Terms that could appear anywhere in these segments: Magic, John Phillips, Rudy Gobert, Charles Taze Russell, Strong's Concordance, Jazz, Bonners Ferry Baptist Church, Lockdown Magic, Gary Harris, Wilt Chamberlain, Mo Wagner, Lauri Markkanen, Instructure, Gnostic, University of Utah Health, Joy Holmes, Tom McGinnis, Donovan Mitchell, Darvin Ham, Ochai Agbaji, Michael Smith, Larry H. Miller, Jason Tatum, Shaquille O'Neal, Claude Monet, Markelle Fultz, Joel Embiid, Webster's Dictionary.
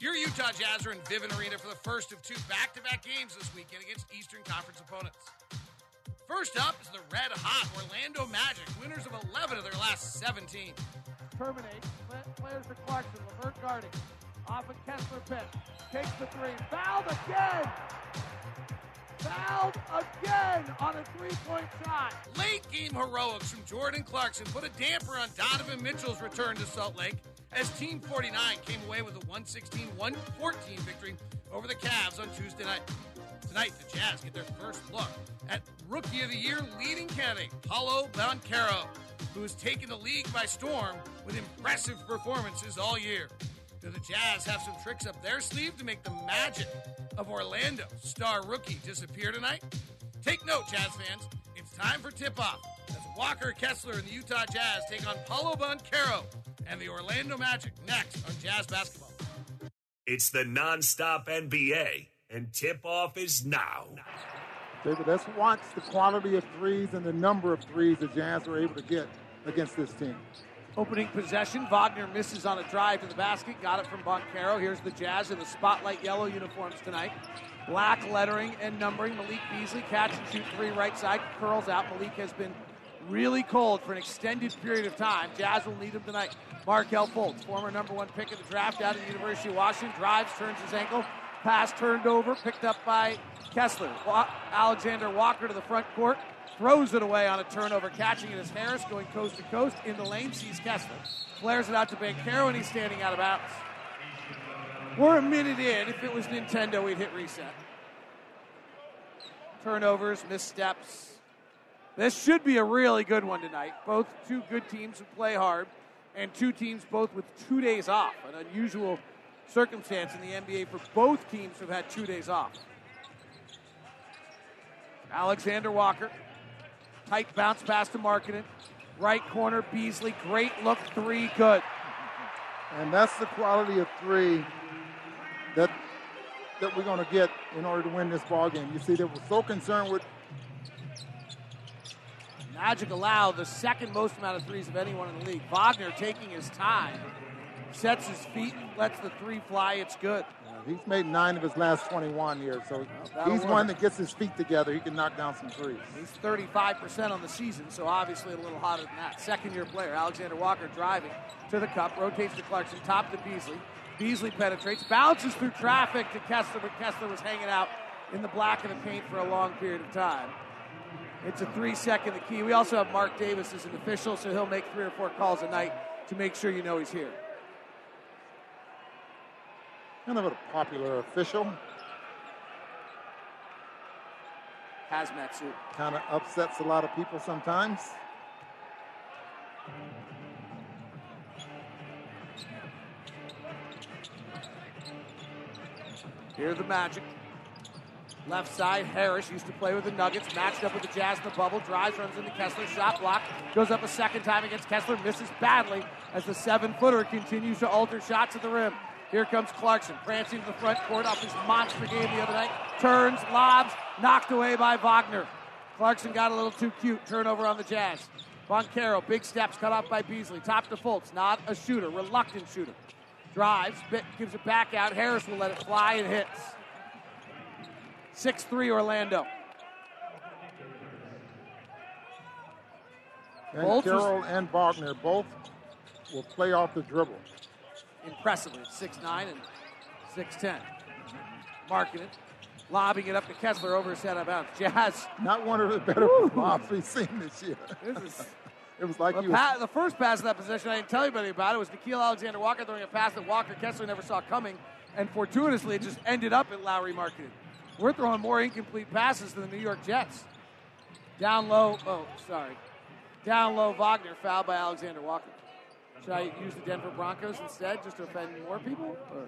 Your Utah Jazz are in Vivint Arena for the first of two back-to-back games this weekend against Eastern Conference opponents. First up is the red-hot Orlando Magic, winners of 11 of their last 17. Terminate. Players for Clarkson. LeVert guarding. Off a Kessler pitch. Takes the three. Fouled again! Fouled again on a three-point shot. Late-game heroics from Jordan Clarkson put a damper on Donovan Mitchell's return to Salt Lake as Team 49 came away with a 116-114 victory over the Cavs on Tuesday night. Tonight, the Jazz get their first look at Rookie of the Year leading candidate Paolo Banchero, who has taken the league by storm with impressive performances all year. Do the Jazz have some tricks up their sleeve to make the magic of Orlando's star rookie disappear tonight? Take note, Jazz fans. It's time for tip-off as Walker Kessler and the Utah Jazz take on Paolo Banchero and the Orlando Magic next on Jazz Basketball. It's the nonstop NBA, and tip-off is now. David, let's watch the quality of threes and the number of threes the Jazz were able to get against this team. Opening possession, Wagner misses on a drive to the basket, got it from Banchero. Here's the Jazz in the spotlight yellow uniforms tonight. Black lettering and numbering. Malik Beasley, catch and shoot three right side, curls out. Malik has been really cold for an extended period of time. Jazz will need him tonight. Markelle Fultz, former number one pick of the draft out of the University of Washington, drives, turns his ankle, pass turned over, picked up by Kessler. Alexander-Walker to the front court. Throws it away on a turnover, catching it as Harris going coast to coast in the lane, sees Kessler. Flares it out to Banchero, and he's standing out of bounds. We're a minute in. If it was Nintendo, we'd hit reset. Turnovers, missteps. This should be a really good one tonight. Both two good teams who play hard, and two teams both with 2 days off. An unusual circumstance in the NBA for both teams who've had 2 days off. Alexander-Walker. Tight bounce pass to Markkanen. Right corner, Beasley. Great look, three, good. And that's the quality of three that we're going to get in order to win this ball game. You see, they were so concerned with... Magic allowed the second most amount of threes of anyone in the league. Wagner taking his time. Sets his feet, lets the three fly. It's good. He's made 9 of his last 21 here, so he's one that gets his feet together. He can knock down some threes. He's 35% on the season, so obviously a little hotter than that. Second-year player, Alexander-Walker driving to the cup, rotates to Clarkson, top to Beasley. Beasley penetrates, bounces through traffic to Kessler, but Kessler was hanging out in the black of the paint for a long period of time. It's a 3-second the key. We also have Mark Davis as an official, so he'll make 3 or 4 calls a night to make sure you know he's here. Kind of a popular official. Hazmat suit. Kind of upsets a lot of people sometimes. Here's the Magic. Left side, Harris used to play with the Nuggets, matched up with the Jazz in the bubble, drives, runs into Kessler, shot block, goes up a second time against Kessler, misses badly as the 7-footer continues to alter shots at the rim. Here comes Clarkson, prancing to the front court off his monster game the other night. Turns, lobs, knocked away by Wagner. Clarkson got a little too cute. Turnover on the Jazz. Banchero, big steps, cut off by Beasley. Top to Fultz, not a shooter, reluctant shooter. Drives, gives it back out. Harris will let it fly and hits. 6-3 Orlando. Banchero and Wagner both will play off the dribble. Impressively, 6'9", and 6'10". Markkanen, lobbing it up to Kessler over his head out of bounds. Jazz. Not one of the better lobs we've seen this year. It was like the first pass of that possession, I didn't tell anybody about it, was Nickeil Alexander-Walker throwing a pass that Walker Kessler never saw coming, and fortuitously it just ended up at Lauri Markkanen. We're throwing more incomplete passes than the New York Jets. Down low, Wagner, fouled by Alexander-Walker. Should I use the Denver Broncos instead just to offend more people? Or?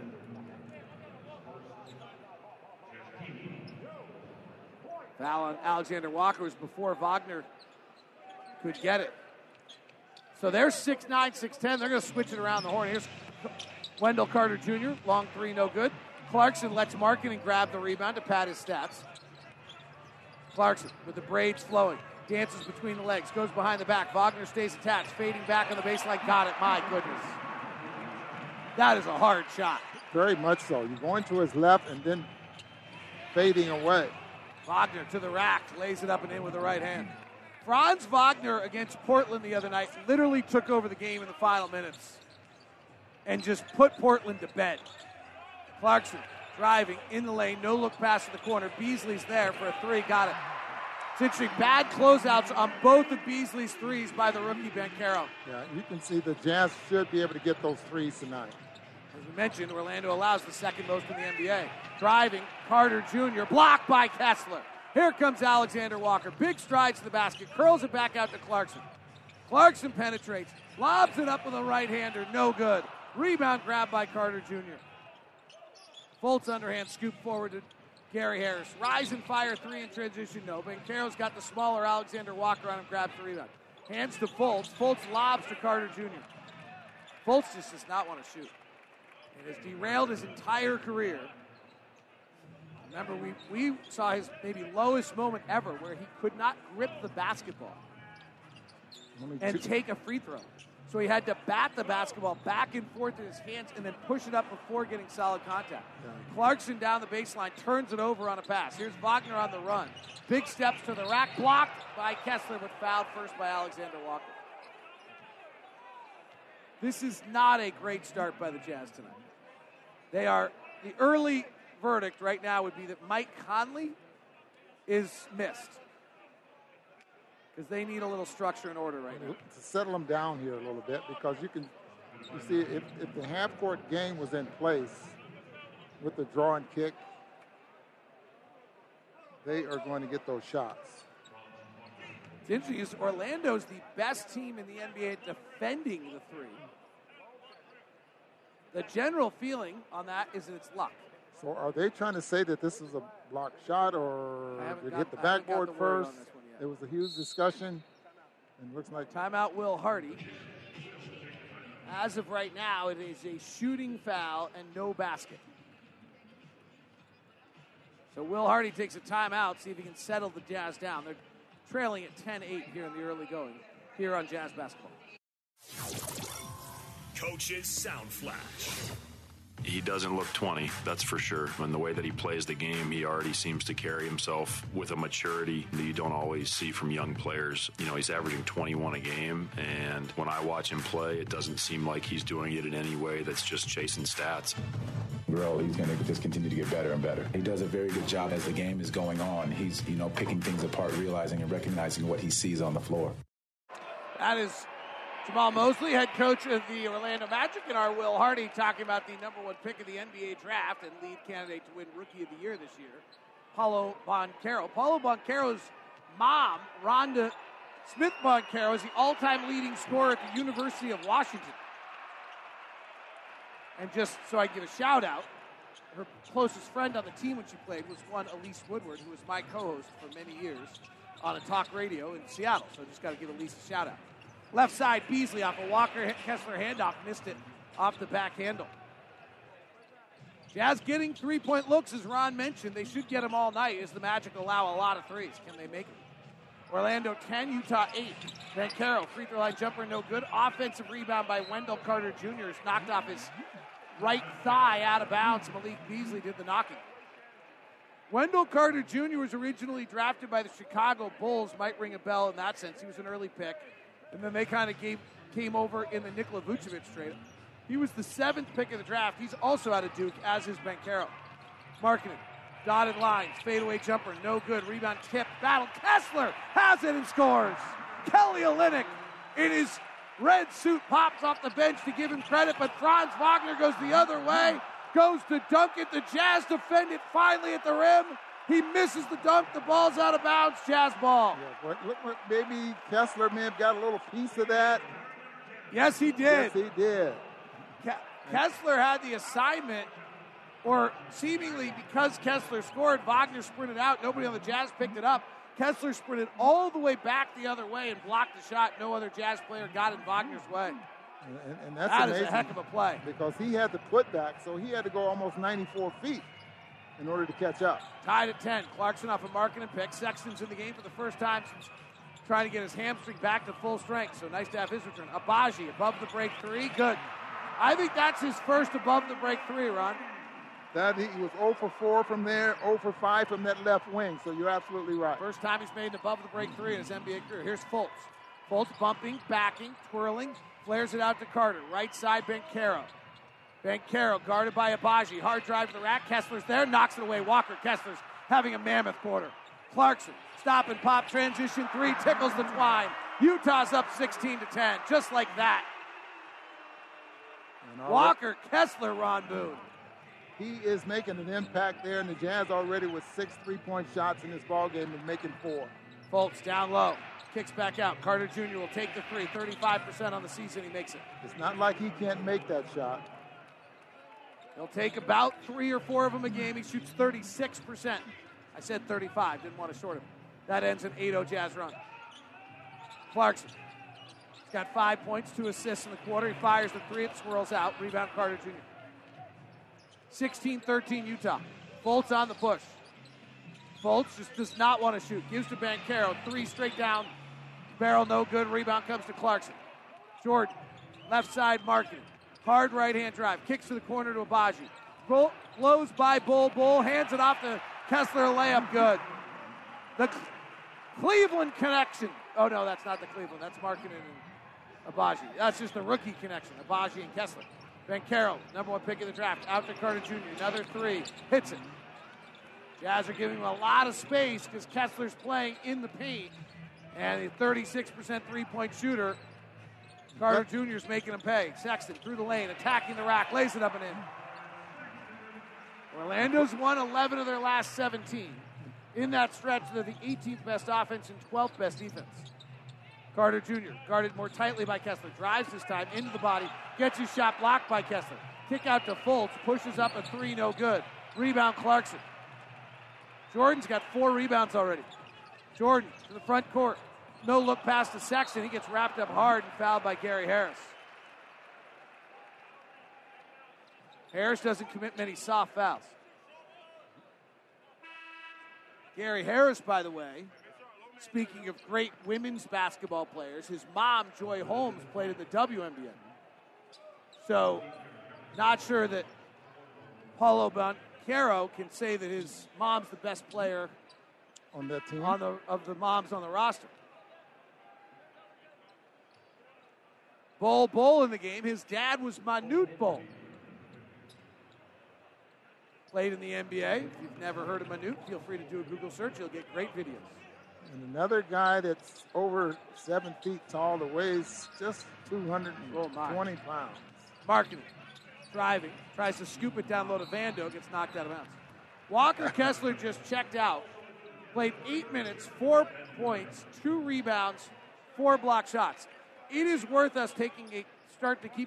Foul on Alexander-Walker was before Wagner could get it. So they're 6'9", 6'10". They're going to switch it around the horn. Here's Wendell Carter Jr., long three, no good. Clarkson lets Markkanen grab the rebound to pad his stats. Clarkson with the braids flowing. Dances between the legs. Goes behind the back. Wagner stays attached. Fading back on the baseline. Got it. My goodness. That is a hard shot. Very much so. You're going to his left and then fading away. Wagner to the rack. Lays it up and in with the right hand. Franz Wagner against Portland the other night literally took over the game in the final minutes and just put Portland to bed. Clarkson driving in the lane, no look pass to the corner. Beasley's there for a three, got it. It's interesting, bad closeouts on both of Beasley's threes by the rookie Banchero. Yeah, you can see the Jazz should be able to get those threes tonight. As we mentioned, Orlando allows the second most in the NBA. Driving, Carter Jr., blocked by Kessler. Here comes Alexander Walker. Big strides to the basket. Curls it back out to Clarkson. Clarkson penetrates. Lobs it up with a right-hander. No good. Rebound grab by Carter Jr. Fultz underhand scoop forward to Gary Harris. Rise and fire three in transition. No. Banchero's got the smaller Alexander Walker on him. Grabs the rebound. Hands to Fultz. Fultz lobs to Carter Jr. Fultz just does not want to shoot. It has derailed his entire career. Remember, we saw his maybe lowest moment ever where he could not grip the basketball and take a free throw. So he had to bat the basketball back and forth in his hands and then push it up before getting solid contact. Clarkson down the baseline, turns it over on a pass. Here's Wagner on the run. Big steps to the rack, blocked by Kessler, but fouled first by Alexander Walker. This is not a great start by the Jazz tonight. They are the early... verdict right now would be that Mike Conley is missed because they need a little structure and order right now. To settle them down here a little bit because you see if the half-court game was in place with the draw and kick, they are going to get those shots. It's interesting is Orlando's the best team in the NBA at defending the three. The general feeling on that is that it's luck. So are they trying to say that this is a blocked shot or did it hit the backboard first? It was a huge discussion. And looks like timeout Will Hardy. As of right now, it is a shooting foul and no basket. So Will Hardy takes a timeout, see if he can settle the Jazz down. They're trailing at 10-8 here in the early going here on Jazz Basketball. Coach's Sound Flash. He doesn't look 20, that's for sure. And the way that he plays the game, he already seems to carry himself with a maturity that you don't always see from young players. You know, he's averaging 21 a game, and when I watch him play, it doesn't seem like he's doing it in any way that's just chasing stats. He's going to just continue to get better and better. He does a very good job as the game is going on. He's, you know, picking things apart, realizing and recognizing what he sees on the floor. That is... Jamal Mosley, head coach of the Orlando Magic, and our Will Hardy talking about the number one pick of the NBA draft and lead candidate to win Rookie of the Year this year, Paolo Banchero. Paolo Banchero's mom, Rhonda Smith Banchero, is the all-time leading scorer at the University of Washington. And just so I give a shout-out, her closest friend on the team when she played was one Elise Woodward, who was my co-host for many years on a talk radio in Seattle. So I just got to give Elise a shout-out. Left side, Beasley off a Walker Kessler handoff. Missed it off the back handle. Jazz getting three-point looks, as Ron mentioned. They should get them all night as the Magic allow a lot of threes. Can they make it? Orlando 10, Utah 8. Banchero, free throw line jumper, no good. Offensive rebound by Wendell Carter Jr. is knocked off his right thigh out of bounds. Malik Beasley did the knocking. Wendell Carter Jr. was originally drafted by the Chicago Bulls. Might ring a bell in that sense. He was an early pick. And then they kind of came over in the Nikola Vucevic trade. He was the 7th pick of the draft. He's also out of Duke, as is Banchero. Markkanen, dotted lines, fadeaway jumper, no good. Rebound tip, battle. Kessler has it and scores. Kelly Olynyk in his red suit pops off the bench to give him credit, but Franz Wagner goes the other way, goes to dunk it. The Jazz defend it finally at the rim. He misses the dunk. The ball's out of bounds. Jazz ball. Yeah, maybe Kessler may have got a little piece of that. Yes, he did. Yes, he did. Kessler had the assignment, or seemingly because Kessler scored, Wagner sprinted out. Nobody on the Jazz picked it up. Kessler sprinted all the way back the other way and blocked the shot. No other Jazz player got in Wagner's way. And that's that amazing. That is a heck of a play. Because he had the putback, so he had to go almost 94 feet in order to catch up. Tied at 10. Clarkson off a Markkanen pick. Sexton's in the game for the first time since trying to get his hamstring back to full strength. So nice to have his return. Agbaji, above the break three. Good. I think that's his first above the break three, Ron. That he was 0 for 4 from there, 0 for 5 from that left wing, so you're absolutely right. First time he's made an above the break three in his NBA career. Here's Fultz. Fultz bumping, backing, twirling, flares it out to Carter. Right side, Banchero. Banchero guarded by Agbaji. Hard drive to the rack. Kessler's there, knocks it away. Walker Kessler's having a mammoth quarter. Clarkson, stop and pop, transition three, tickles the twine. Utah's up 16-10, just like that. Walker Kessler, Ron Boone. He is making an impact there, and the Jazz already with 6 3-point shots in this ballgame and making 4. Fultz down low, kicks back out. Carter Jr. will take the three, 35% on the season, he makes it. It's not like he can't make that shot. He'll take about 3 or 4 of them a game. He shoots 36%. I said 35, didn't want to short him. That ends an 8-0 Jazz run. Clarkson. He's got 5 points, 2 assists in the quarter. He fires the three, it swirls out. Rebound Carter Jr. 16-13 Utah. Fultz on the push. Fultz just does not want to shoot. Gives to Banchero. Three straight down. Barrel no good. Rebound comes to Clarkson. Jordan. Left side Markkanen. Hard right-hand drive. Kicks to the corner to Agbaji. Blows by Bol Bol. Hands it off to Kessler. Layup good. The Cleveland connection. Oh, no, that's not the Cleveland. That's Markkanen and Agbaji. That's just the rookie connection. Agbaji and Kessler. Banchero, number 1 pick of the draft, out to Carter Jr., another three, hits it. Jazz are giving him a lot of space because Kessler's playing in the paint, and a 36% three-point shooter, Carter Jr. is making him pay. Sexton through the lane, attacking the rack, lays it up and in. Orlando's won 11 of their last 17. In that stretch, they're the 18th best offense and 12th best defense. Carter Jr., guarded more tightly by Kessler, drives this time into the body, gets his shot blocked by Kessler. Kick out to Fultz, pushes up a three, no good. Rebound Clarkson. Jordan's got 4 rebounds already. Jordan to the front court. No look pass to Sexton. He gets wrapped up hard and fouled by Gary Harris. Harris doesn't commit many soft fouls. Gary Harris, by the way, speaking of great women's basketball players, his mom, Joy Holmes, played in the WNBA. So, not sure that Paolo Banchero can say that his mom's the best player on that team, of the moms on the roster. Bol Bol in the game. His dad was Manute Bol. Played in the NBA. If you've never heard of Manute, feel free to do a Google search. You'll get great videos. And another guy that's over 7 feet tall, that weighs just 220 pounds. Markkanen, driving, tries to scoop it down low to Vando, gets knocked out of bounds. Walker Kessler just checked out, played 8 minutes, 4 points, 2 rebounds, 4 block shots. It is worth us keep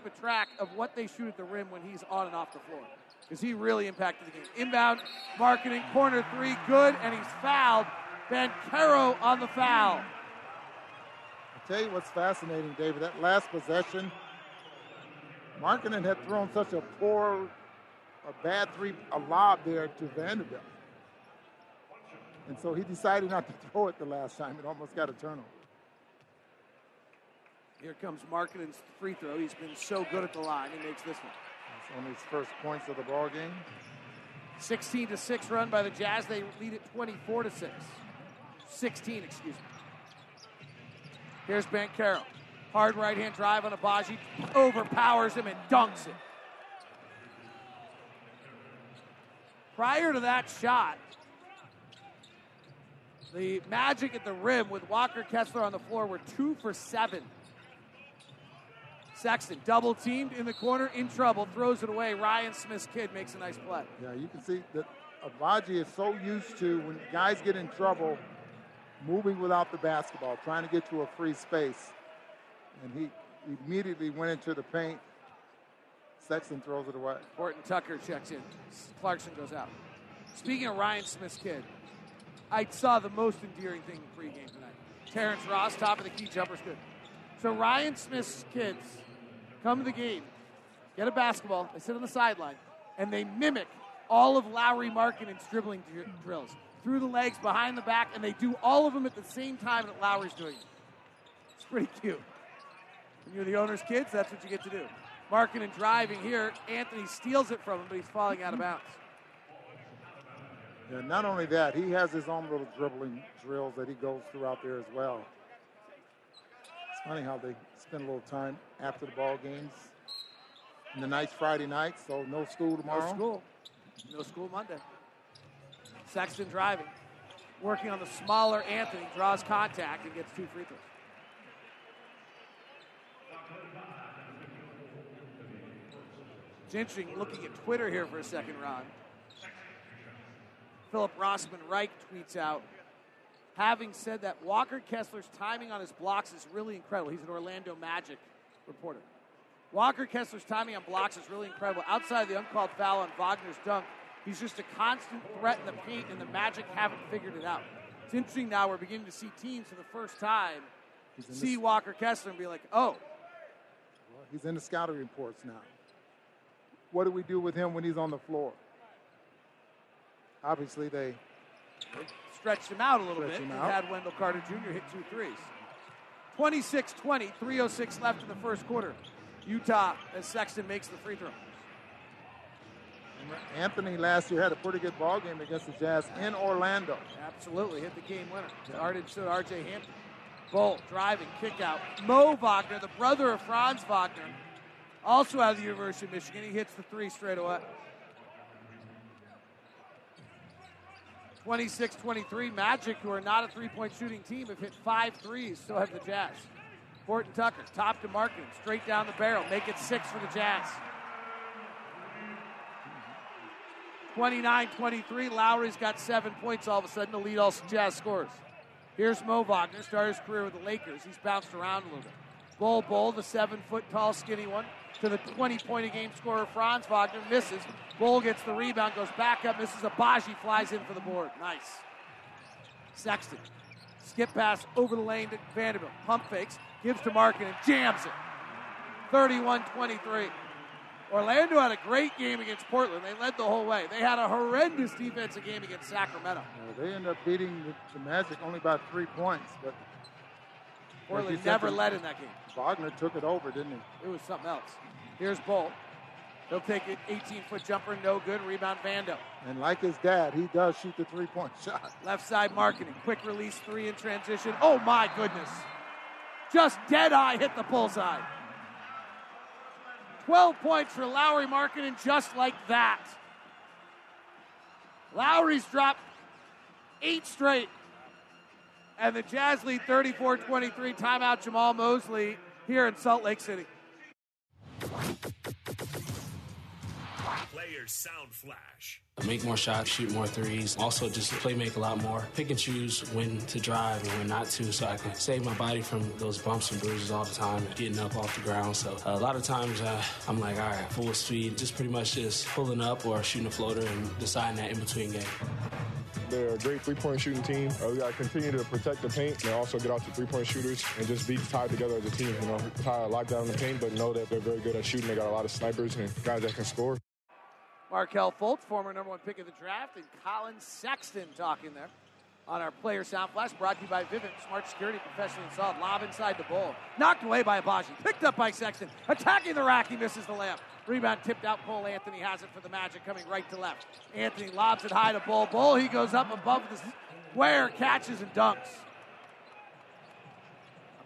a track of what they shoot at the rim when he's on and off the floor, because he really impacted the game. Inbound, Markkanen, corner three, good, and he's fouled. Banchero on the foul. I'll tell you what's fascinating, David. That last possession, Markkanen had thrown such a lob there to Vanderbilt. And so he decided not to throw it the last time. It almost got a turnover. Here comes Markkanen's free throw. He's been so good at the line. He makes this one. That's only his first points of the ball game. 16-6 run by the Jazz. They lead it 24-6. 16, excuse me. Here's Banchero. Hard right-hand drive on Agbaji, overpowers him and dunks it. Prior to that shot, the Magic at the rim with Walker Kessler on the floor were 2 for 7. Sexton double-teamed in the corner, in trouble, throws it away. Ryan Smith's kid makes a nice play. Yeah, you can see that Agbaji is so used to, when guys get in trouble, moving without the basketball, trying to get to a free space. And he immediately went into the paint. Sexton throws it away. Horton-Tucker checks in. Clarkson goes out. Speaking of Ryan Smith's kid, I saw the most endearing thing in pregame tonight. Terrence Ross, top of the key, jumper's good. So Ryan Smith's kids come to the game, get a basketball, they sit on the sideline, and they mimic all of Lauri Markkanen's dribbling drills. Through the legs, behind the back, and they do all of them at the same time that Lowry's doing it. It's pretty cute. When you're the owner's kids, that's what you get to do. Markkanen driving here. Anthony steals it from him, but he's falling out of bounds. Yeah, not only that, he has his own little dribbling drills that he goes throughout there as well. It's funny how they spend a little time after the ball games. And the night's Friday night, so no school tomorrow. No school. No school Monday. Sexton driving, working on the smaller Anthony, draws contact and gets 2 free throws. It's interesting looking at Twitter here for a second, Ron. Philip Rossman Reich tweets out, having said that, Walker Kessler's timing on his blocks is really incredible. He's an Orlando Magic reporter. Walker Kessler's timing on blocks is really incredible. Outside the uncalled foul on Wagner's dunk, he's just a constant threat in the paint, and the Magic haven't figured it out. It's interesting now we're beginning to see teams for the first time see Walker Kessler and be like, oh. Well, he's in the scouting reports now. What do we do with him when he's on the floor? Obviously, they stretched him out a little bit and had Wendell Carter Jr. hit 2 threes. 26-20, 3:06 left in the first quarter. Utah, as Sexton makes the free throw. Anthony last year had a pretty good ball game against the Jazz in Orlando. Absolutely, hit the game winner. So R.J. Hampton. Bol driving, kick out. Mo Wagner, the brother of Franz Wagner, also out of the University of Michigan. He hits the 3 straight away. 26-23, Magic, who are not a three-point shooting team, have hit 5 threes, so have the Jazz. Horton-Tucker, top to Markkanen, straight down the barrel, make it 6 for the Jazz. 29-23, Lowry's got 7 points all of a sudden to lead all Jazz scores. Here's Mo Wagner, started his career with the Lakers. He's bounced around a little bit. Bol Bol, the 7-foot-tall skinny one, to the 20-point-a-game scorer Franz Wagner, misses. Bol gets the rebound, goes back up, misses. Agbaji flies in for the board. Nice. Sexton, skip pass over the lane to Vanderbilt. Pump fakes, gives to Markkanen, and jams it. 31-23. Orlando had a great game against Portland. They led the whole way. They had a horrendous defensive game against Sacramento. Well, they ended up beating the Magic only by 3 points. But Portland never led in that game. Wagner took it over, didn't he? It was something else. Here's Bolt. He'll take an 18-foot jumper, no good. Rebound, Vando. And like his dad, he does shoot the three-point shot. Left side marketing. Quick release, 3 in transition. Oh, my goodness. Just dead-eye hit the bullseye. 12 points for Lauri Markkanen just like that. Lowry's dropped 8 straight. And the Jazz lead 34-23. Timeout Jamal Mosley here in Salt Lake City. Players sound flash. Make more shots, shoot more threes. Also, just play make a lot more. Pick and choose when to drive and when not to, so I can save my body from those bumps and bruises all the time and getting up off the ground. So a lot of times I'm like, all right, full speed, just pretty much just pulling up or shooting a floater and deciding that in between game. They're a great three-point shooting team. We got to continue to protect the paint and also get out to three-point shooters and just be tied together as a team. You know, try to lock down the paint, but know that they're very good at shooting. They got a lot of snipers and guys that can score. Markelle Fultz, former #1 pick of the draft, and Colin Sexton talking there on our Player Sound Flash, brought to you by Vivint, smart security, professionally installed. Lob inside the Bol. Knocked away by Agbaji. Picked up by Sexton. Attacking the rack, he misses the layup. Rebound tipped out. Cole Anthony has it for the Magic, coming right to left. Anthony lobs it high to Bol Bol. He goes up above the square, catches and dunks.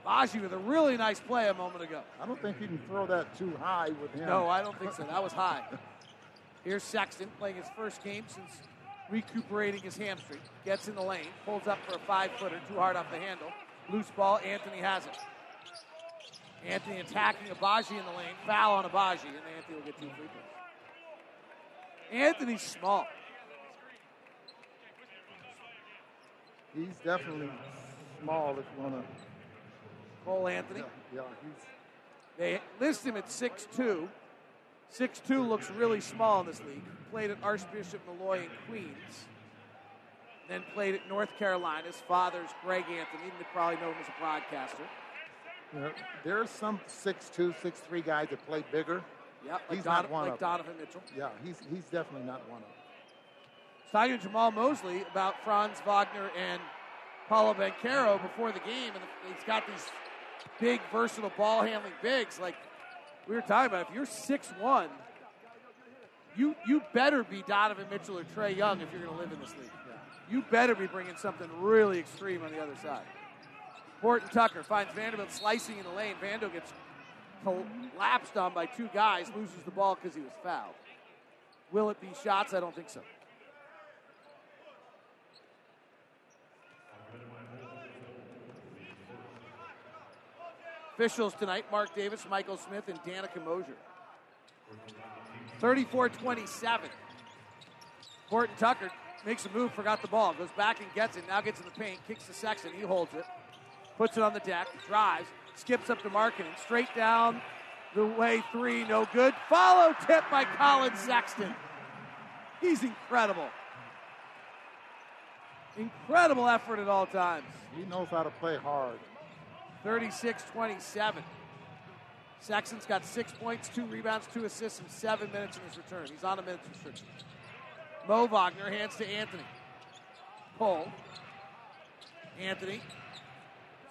Agbaji with a really nice play a moment ago. I don't think you can throw that too high with him. No, I don't think so. That was high. Here's Sexton playing his first game since recuperating his hamstring. Gets in the lane, pulls up for a five-footer, too hard off the handle. Loose ball, Anthony has it. Anthony attacking Agbaji in the lane. Foul on Agbaji, and Anthony will get 2 free throws. Anthony's small. He's definitely small if you want to. Cole Anthony. Yeah, he's. They list him at 6'2". 6'2" looks really small in this league. Played at Archbishop Malloy in Queens. Then played at North Carolina. His father's Greg Anthony. You probably know him as a broadcaster. Yeah, there are some 6'2", 6'3" guys that play bigger. Yep, like he's not one of them. Like Donovan Mitchell. Yeah, he's definitely not one of them. Talking to Jamal Mosley about Franz Wagner and Paolo Banchero before the game, and he's got these big, versatile ball-handling bigs. Like we were talking about, if you're 6'1", you better be Donovan Mitchell or Trae Young if you're going to live in this league. Yeah. You better be bringing something really extreme on the other side. Horton-Tucker finds Vanderbilt slicing in the lane. Vando gets collapsed on by 2 guys, loses the ball because he was fouled. Will it be shots? I don't think so. Officials tonight, Mark Davis, Michael Smith, and Danica Mosier. 34-27. Horton-Tucker makes a move, forgot the ball, goes back and gets it, now gets in the paint, kicks to Sexton, he holds it, puts it on the deck, drives, skips up to Markkanen, straight down the way, 3, no good. Follow tip by Colin Sexton. He's incredible. Incredible effort at all times. He knows how to play hard. 36-27. Sexton's got 6 points, 2 rebounds, 2 assists, and 7 minutes in his return. He's on a minutes restriction. Mo Wagner hands to Anthony. Cole. Anthony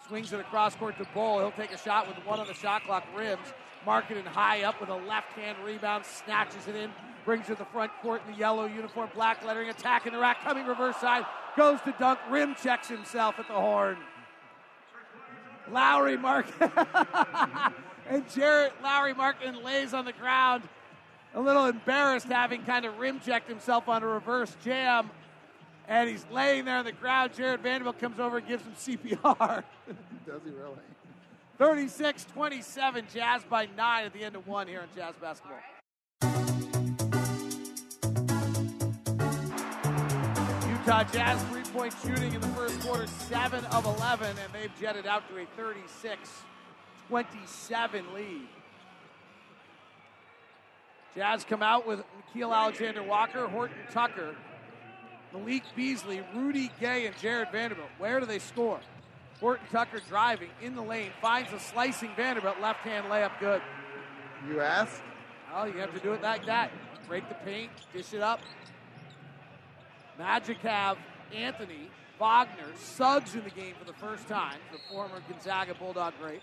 swings it across court to Bol. He'll take a shot with 1 on the shot clock. Rims. Markkanen high up with a left-hand rebound. Snatches it in. Brings it to the front court in the yellow uniform. Black lettering. Attacking the rack. Coming reverse side. Goes to dunk. Rim checks himself at the horn. Lauri Markkanen and Lauri Markkanen lays on the ground, a little embarrassed, having kind of rim checked himself on a reverse jam, and he's laying there on the ground. Jared Vanderbilt comes over and gives him CPR. Does he really? 36-27, Jazz by 9 at the end of 1 here on Jazz Basketball. Utah Jazz 3-point shooting in the first quarter, 7 of 11, and they've jetted out to a 36-27 lead. Jazz come out with Nickeil Alexander-Walker, Horton-Tucker, Malik Beasley, Rudy Gay, and Jared Vanderbilt. Where do they score? Horton-Tucker driving in the lane, finds a slicing Vanderbilt, left-hand layup good. You ask? Oh, you have to do it like that. Break the paint, dish it up. Magic have Anthony, Wagner, Suggs in the game for the first time, the former Gonzaga Bulldog great.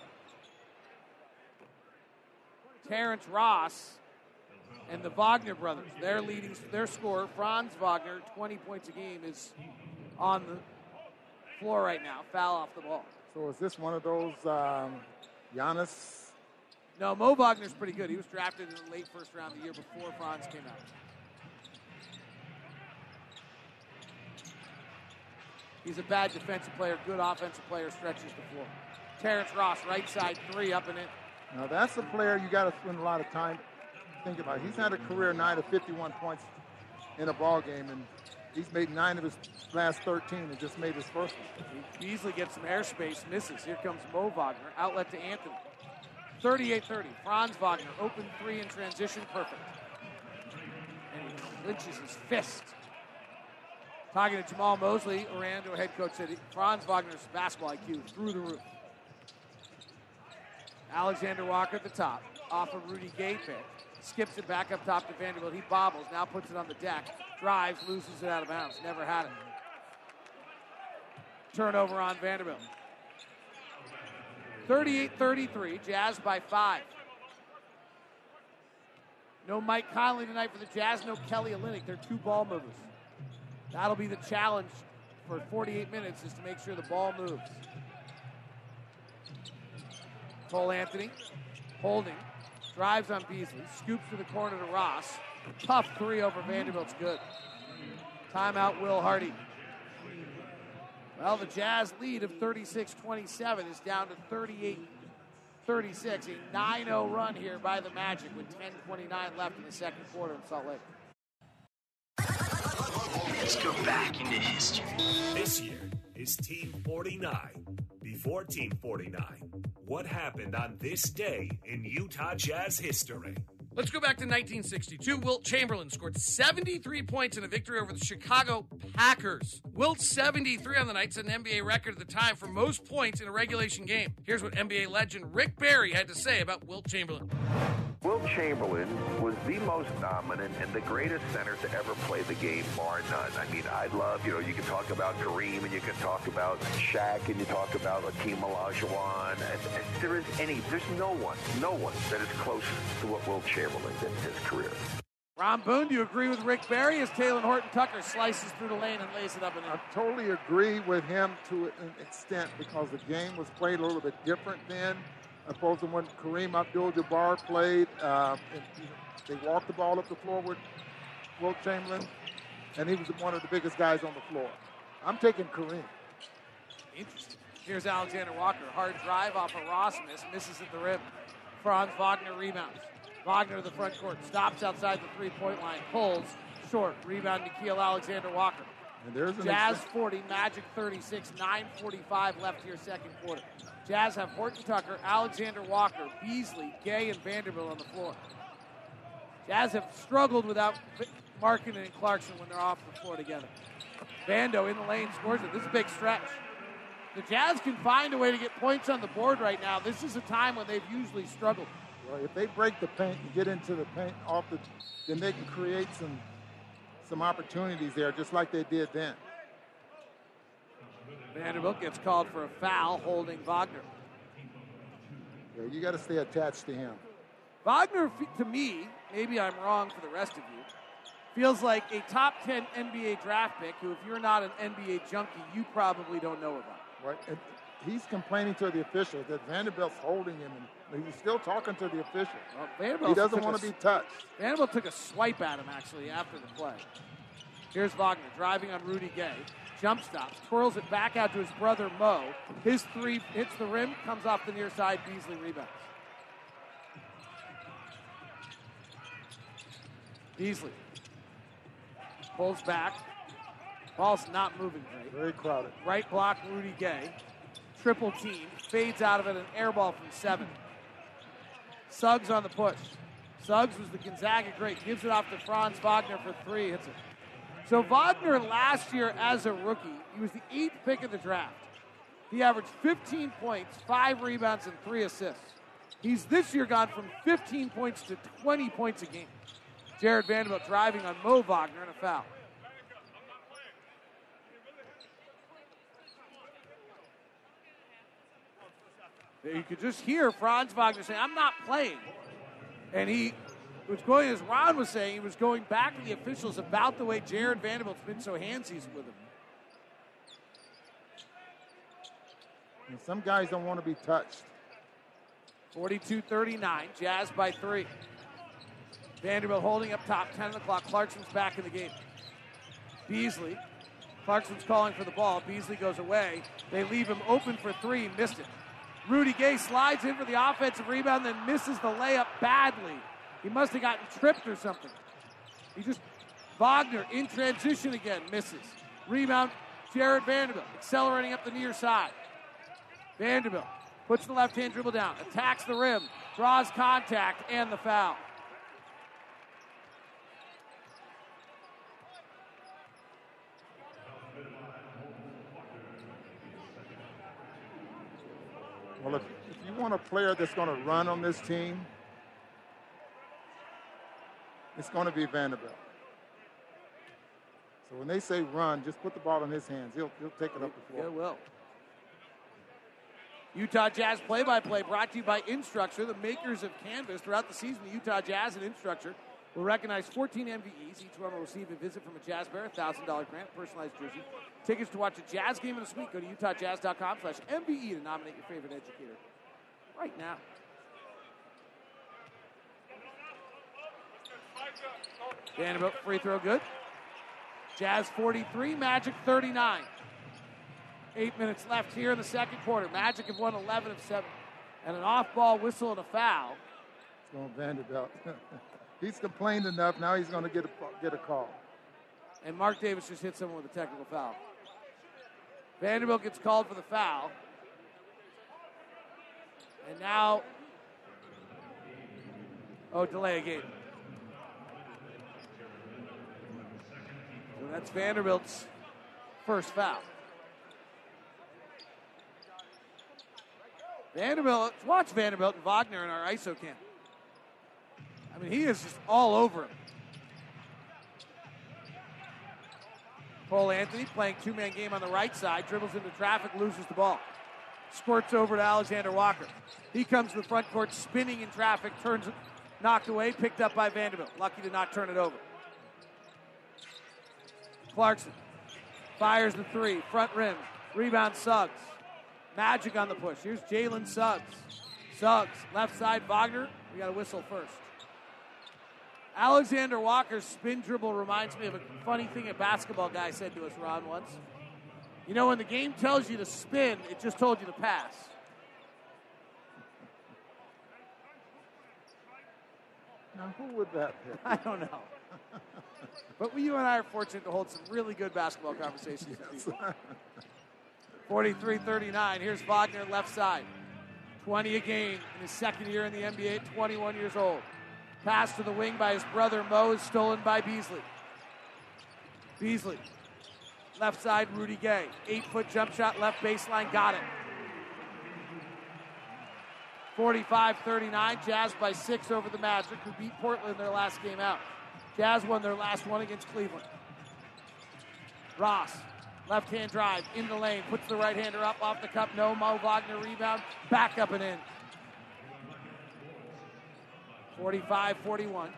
Terrence Ross and the Wagner brothers, their scorer, Franz Wagner, 20 points a game, is on the floor right now, foul off the ball. So is this one of those Giannis? No, Mo Wagner's pretty good. He was drafted in the late first round of the year before Franz came out. He's a bad defensive player, good offensive player, stretches the floor. Terrence Ross, right side, 3, up and in. Now that's a player you got to spend a lot of time thinking about. He's had a career 9 of 51 points in a ball game, and he's made 9 of his last 13 and just made his first one. He easily gets some airspace, misses. Here comes Mo Wagner, outlet to Anthony. 38-30, Franz Wagner, open 3 in transition, perfect. And he clinches his fist. Talking to Jamal Mosley, Orlando head coach said Franz Wagner's basketball IQ through the roof. Alexander Walker at the top, off of Rudy Gay pick, skips it back up top to Vanderbilt. He bobbles, now puts it on the deck, drives, loses it out of bounds. Never had it. Turnover on Vanderbilt. 38-33, Jazz by 5. No Mike Conley tonight for the Jazz, no Kelly Olynyk. They're 2 ball movers. That'll be the challenge for 48 minutes, is to make sure the ball moves. Cole Anthony, holding, drives on Beasley, scoops to the corner to Ross. Tough three over Vanderbilt's good. Timeout, Will Hardy. Well, the Jazz lead of 36-27 is down to 38-36. A 9-0 run here by the Magic with 10:29 left in the second quarter in Salt Lake. Let's go back into history. This year is Team 49. Before Team 49, what happened on this day in Utah Jazz history? Let's go back to 1962. Wilt Chamberlain scored 73 points in a victory over the Chicago Packers. Wilt's 73 on the night set an NBA record at the time for most points in a regulation game. Here's what NBA legend Rick Barry had to say about Wilt Chamberlain. Wilt Chamberlain was the most dominant and the greatest center to ever play the game, bar none. I mean, you can talk about Kareem, and you can talk about Shaq, and you talk about Hakeem Olajuwon, and there's no one that is close to what Wilt Chamberlain did in his career. Ron Boone, do you agree with Rick Barry as Talen Horton-Tucker slices through the lane and lays it up and in? I totally agree with him to an extent because the game was played a little bit different then. Opposed to when Kareem Abdul-Jabbar played, and they walked the ball up the floor with Wilt Chamberlain, and he was one of the biggest guys on the floor. I'm taking Kareem. Interesting. Here's Alexander-Walker. Hard drive off of Ross, misses at the rim. Franz Wagner rebounds. Wagner to the front court, stops outside the three-point line, pulls short. Rebound Nickeil Alexander-Walker. And there's Jazz 40, Magic 36, 9:45 left here, second quarter. Jazz have Horton-Tucker, Alexander-Walker, Beasley, Gay, and Vanderbilt on the floor. Jazz have struggled without Markkanen and Clarkson when they're off the floor together. Vando in the lane scores it. This is a big stretch. The Jazz can find a way to get points on the board right now. This is a time when they've usually struggled. Well, if they break the paint and get into the paint off the, then they can create some opportunities there, just like they did then. Vanderbilt gets called for a foul, holding Wagner. Yeah, you got to stay attached to him. Wagner, to me, maybe I'm wrong for the rest of you, feels like a top 10 NBA draft pick who, if you're not an NBA junkie, you probably don't know about. Right. And he's complaining to the officials that Vanderbilt's holding him, and he's still talking to the officials. Well, he doesn't want to be touched. Vanderbilt took a swipe at him, actually, after the play. Here's Wagner driving on Rudy Gay. Jump stops, twirls it back out to his brother Mo. His three hits the rim, comes off the near side. Beasley rebounds. Beasley pulls back. Ball's not moving great. Very crowded. Right block, Rudy Gay. Triple team, fades out of it, an air ball from 7. Suggs on the push. Suggs was the Gonzaga great. Gives it off to Franz Wagner for 3. Hits it. So Wagner last year as a rookie, he was the 8th pick of the draft. He averaged 15 points, 5 rebounds, and 3 assists. He's this year gone from 15 points to 20 points a game. Jared Vanderbilt driving on Mo Wagner and a foul. You could just hear Franz Wagner saying, "I'm not playing." And he was going, as Ron was saying, he was going back to the officials about the way Jared Vanderbilt's been so handsy with him. And some guys don't want to be touched. 42-39, Jazz by 3. Vanderbilt holding up top, 10 o'clock. Clarkson's back in the game. Beasley. Clarkson's calling for the ball. Beasley goes away. They leave him open for 3, missed it. Rudy Gay slides in for the offensive rebound, then misses the layup badly. He must have gotten tripped or something. Wagner in transition again, misses. Rebound, Jared Vanderbilt, accelerating up the near side. Vanderbilt puts the left-hand dribble down, attacks the rim, draws contact, and the foul. Well, if you want a player that's going to run on this team, it's going to be Vanderbilt. So when they say run, just put the ball in his hands. He'll take it up the floor. Yeah, will. Utah Jazz play-by-play brought to you by Instructure, the makers of Canvas. Throughout the season, the Utah Jazz and Instructure will recognize 14 MVEs. Each one will receive a visit from a Jazz Bear, $1,000 grant, personalized jersey. Tickets to watch a Jazz game in a suite. Go to utahjazz.com/MVE to nominate your favorite educator. right now. Vanderbilt free throw good. Jazz 43, Magic 39. 8 minutes left here in the second quarter. Magic have won 11 of 7. And an off-ball whistle and a foul. It's going Vanderbilt. He's complained enough. Now he's going to get a call. And Mark Davis just hit someone with a technical foul. Vanderbilt gets called for the foul. And now... Oh, delay again. So that's Vanderbilt's first foul. Vanderbilt, watch Vanderbilt and Wagner in our ISO camp. I mean, he is just all over him. Cole Anthony playing two-man game on the right side, dribbles into traffic, loses the ball. Squirts over to Alexander Walker. He comes to the front court, spinning in traffic, turns, knocked away, picked up by Vanderbilt. Lucky to not turn it over. Clarkson fires the three, front rim, rebound Suggs. Magic on the push. Here's Jalen Suggs. Suggs, left side, Wagner. We got a whistle first. Alexander Walker's spin dribble reminds me of a funny thing a basketball guy said to us, Ron, once. You know, when the game tells you to spin, it just told you to pass. Now, who would that pick? I don't know. But you and I are fortunate to hold some really good basketball conversations. Yes. 43-39. Here's Wagner, left side. 20 a game in his second year in the NBA, 21 years old. Pass to the wing by his brother Mo is stolen by Beasley. Beasley, left side, Rudy Gay. 8-foot jump shot, left baseline, got it. 45-39, Jazz by 6 over the Magic, who beat Portland their last game out. Jazz won their last one against Cleveland. Ross, left-hand drive, in the lane, puts the right-hander up, off the cup, no. Mo Wagner rebound, back up and in. 45-41.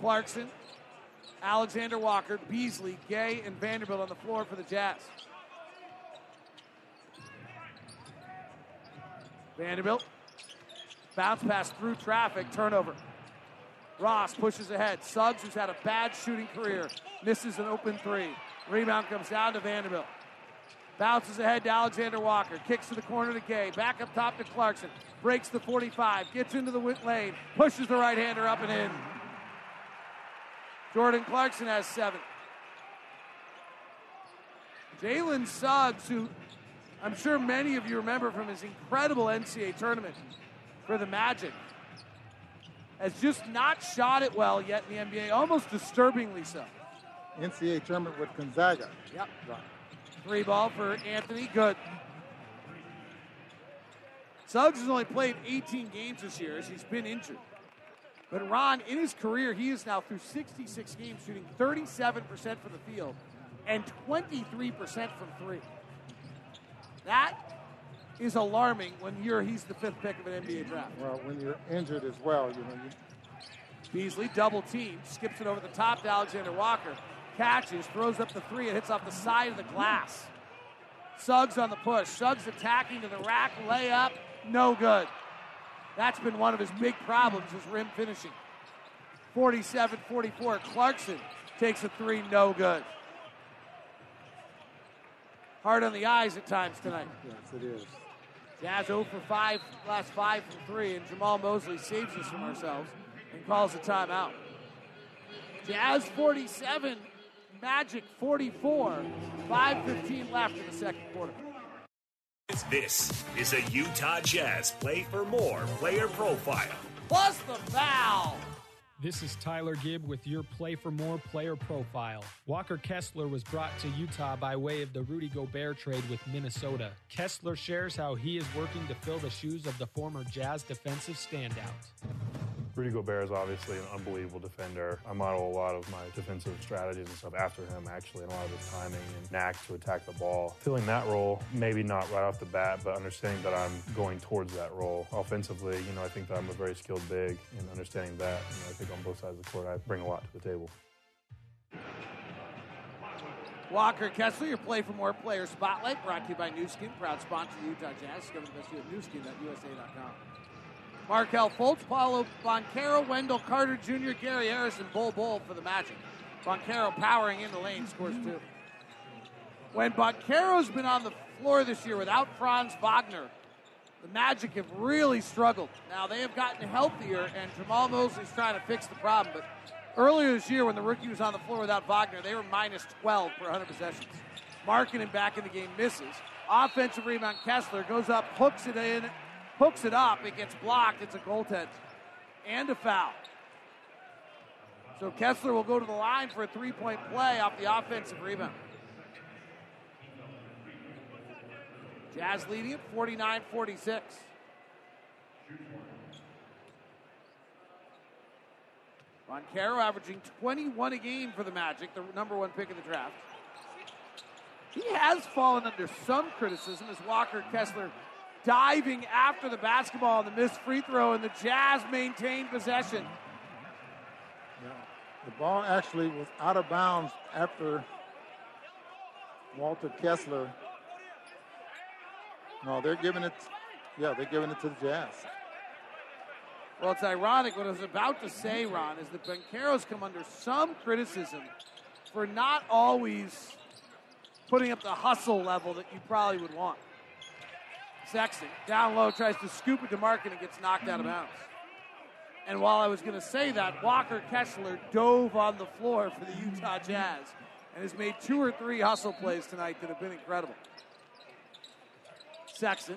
Clarkson, Alexander Walker, Beasley, Gay, and Vanderbilt on the floor for the Jazz. Vanderbilt, bounce pass through traffic, turnover. Ross pushes ahead. Suggs, who's had a bad shooting career, misses an open three. Rebound comes down to Vanderbilt. Bounces ahead to Alexander Walker. Kicks to the corner to Gay. Back up top to Clarkson. Breaks the 45. Gets into the lane. Pushes the right-hander up and in. Jordan Clarkson has 7. Jalen Suggs, who I'm sure many of you remember from his incredible NCAA tournament for the Magic, has just not shot it well yet in the NBA. Almost disturbingly so. NCAA tournament with Gonzaga. Yep. Right. 3 ball for Anthony. Good. Suggs has only played 18 games this year as he's been injured. But Ron, in his career, he is now through 66 games shooting 37% from the field and 23% from three. That is alarming when he's the 5th pick of an NBA draft. Well, when you're injured as well. Beasley double team, skips it over the top to Alexander Walker. Catches, throws up the three, and hits off the side of the glass. Suggs on the push. Suggs attacking to the rack, layup, no good. That's been one of his big problems, his rim finishing. 47-44, Clarkson takes a three, no good. Hard on the eyes at times tonight. Yes, it is. Jazz 0 for 5, last 5 for 3, and Jamal Mosley saves us from ourselves and calls a timeout. Jazz 47, Magic 44, 5:15 left in the second quarter. This is a Utah Jazz Play for More player profile. Plus the foul. This is Tyler Gibb with your Play for More player profile. Walker Kessler was brought to Utah by way of the Rudy Gobert trade with Minnesota. Kessler shares how he is working to fill the shoes of the former Jazz defensive standout. Rudy Gobert is obviously an unbelievable defender. I model a lot of my defensive strategies and stuff after him, actually, and a lot of his timing and knack to attack the ball. Filling that role, maybe not right off the bat, but understanding that I'm going towards that role. Offensively, I think that I'm a very skilled big, and understanding that, I think on both sides of the court, I bring a lot to the table. Walker Kessler, your play for more player spotlight, brought to you by Nu Skin, proud sponsor of the Utah Jazz. Discover the best deal at nuskin.usa.com. Markelle Fultz, Paolo Banchero, Wendell Carter Jr., Gary Harris, and Bol Bol for the Magic. Banchero powering in the lane, scores two. When Banchero's been on the floor this year without Franz Wagner, the Magic have really struggled. Now, they have gotten healthier, and Jamal Mosley's trying to fix the problem, but earlier this year when the rookie was on the floor without Wagner, they were minus 12 per 100 possessions. Markkanen back in the game, misses. Offensive rebound, Kessler goes up, hooks it in, hooks it up, it gets blocked, it's a goaltend, and a foul. So Kessler will go to the line for a three-point play off the offensive rebound. Jazz leading it 49-46. Banchero averaging 21 a game for the Magic, the number one pick in the draft. He has fallen under some criticism as Walker Kessler diving after the basketball on the missed free throw, and the Jazz maintained possession. Yeah, the ball actually was out of bounds after Walter Kessler. No, they're giving it. Yeah, they're giving it to the Jazz. Well, it's ironic. What I was about to say, Ron, is that Banchero's come under some criticism for not always putting up the hustle level that you probably would want. Sexton, down low, tries to scoop it to Markkanen and gets knocked out of bounds. And while I was going to say that, Walker Kessler dove on the floor for the Utah Jazz and has made two or three hustle plays tonight that have been incredible. Sexton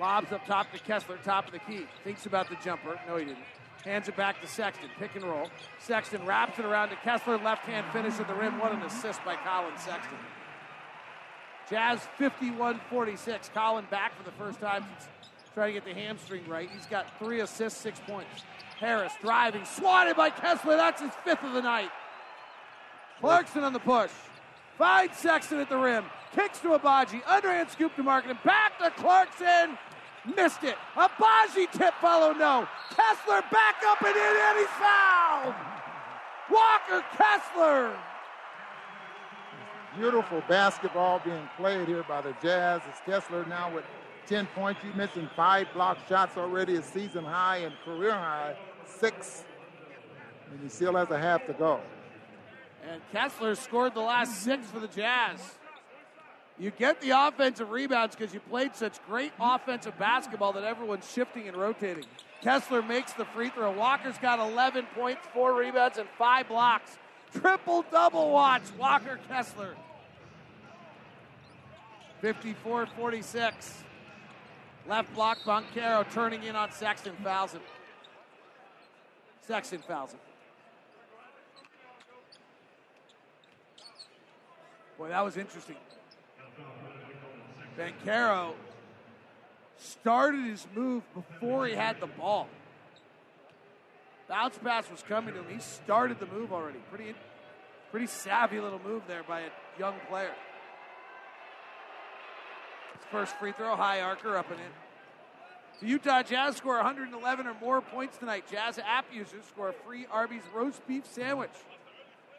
lobs up top to Kessler, top of the key. Thinks about the jumper. No, he didn't. Hands it back to Sexton. Pick and roll. Sexton wraps it around to Kessler. Left-hand finish at the rim. What an assist by Colin Sexton. Jazz 51-46. Colin back for the first time since trying to get the hamstring right. He's got 3 assists, 6 points. Harris driving. Swatted by Kessler. That's his 5th of the night. Clarkson on the push. Finds Sexton at the rim. Kicks to Agbaji. Underhand scoop to Markkanen. Back to Clarkson. Missed it. Agbaji tip follow no. Kessler back up and in, and he's fouled. Walker Kessler. Beautiful basketball being played here by the Jazz. It's Kessler now with 10 points. You mentioned 5 block shots already, a season high and career high, 6. And he still has a half to go. And Kessler scored the last 6 for the Jazz. You get the offensive rebounds because you played such great offensive basketball that everyone's shifting and rotating. Kessler makes the free throw. Walker's got 11 points, 4 rebounds, and 5 blocks. Triple-double watch, Walker Kessler. 54-46. Left block, Banchero turning in on Sexton, fouls him. Boy, that was interesting. Banchero started his move before he had the ball. Bounce pass was coming to him. He started the move already. Pretty savvy little move there by a young player. His first free throw, high archer up and in. The Utah Jazz score 111 or more points tonight. Jazz app users score a free Arby's roast beef sandwich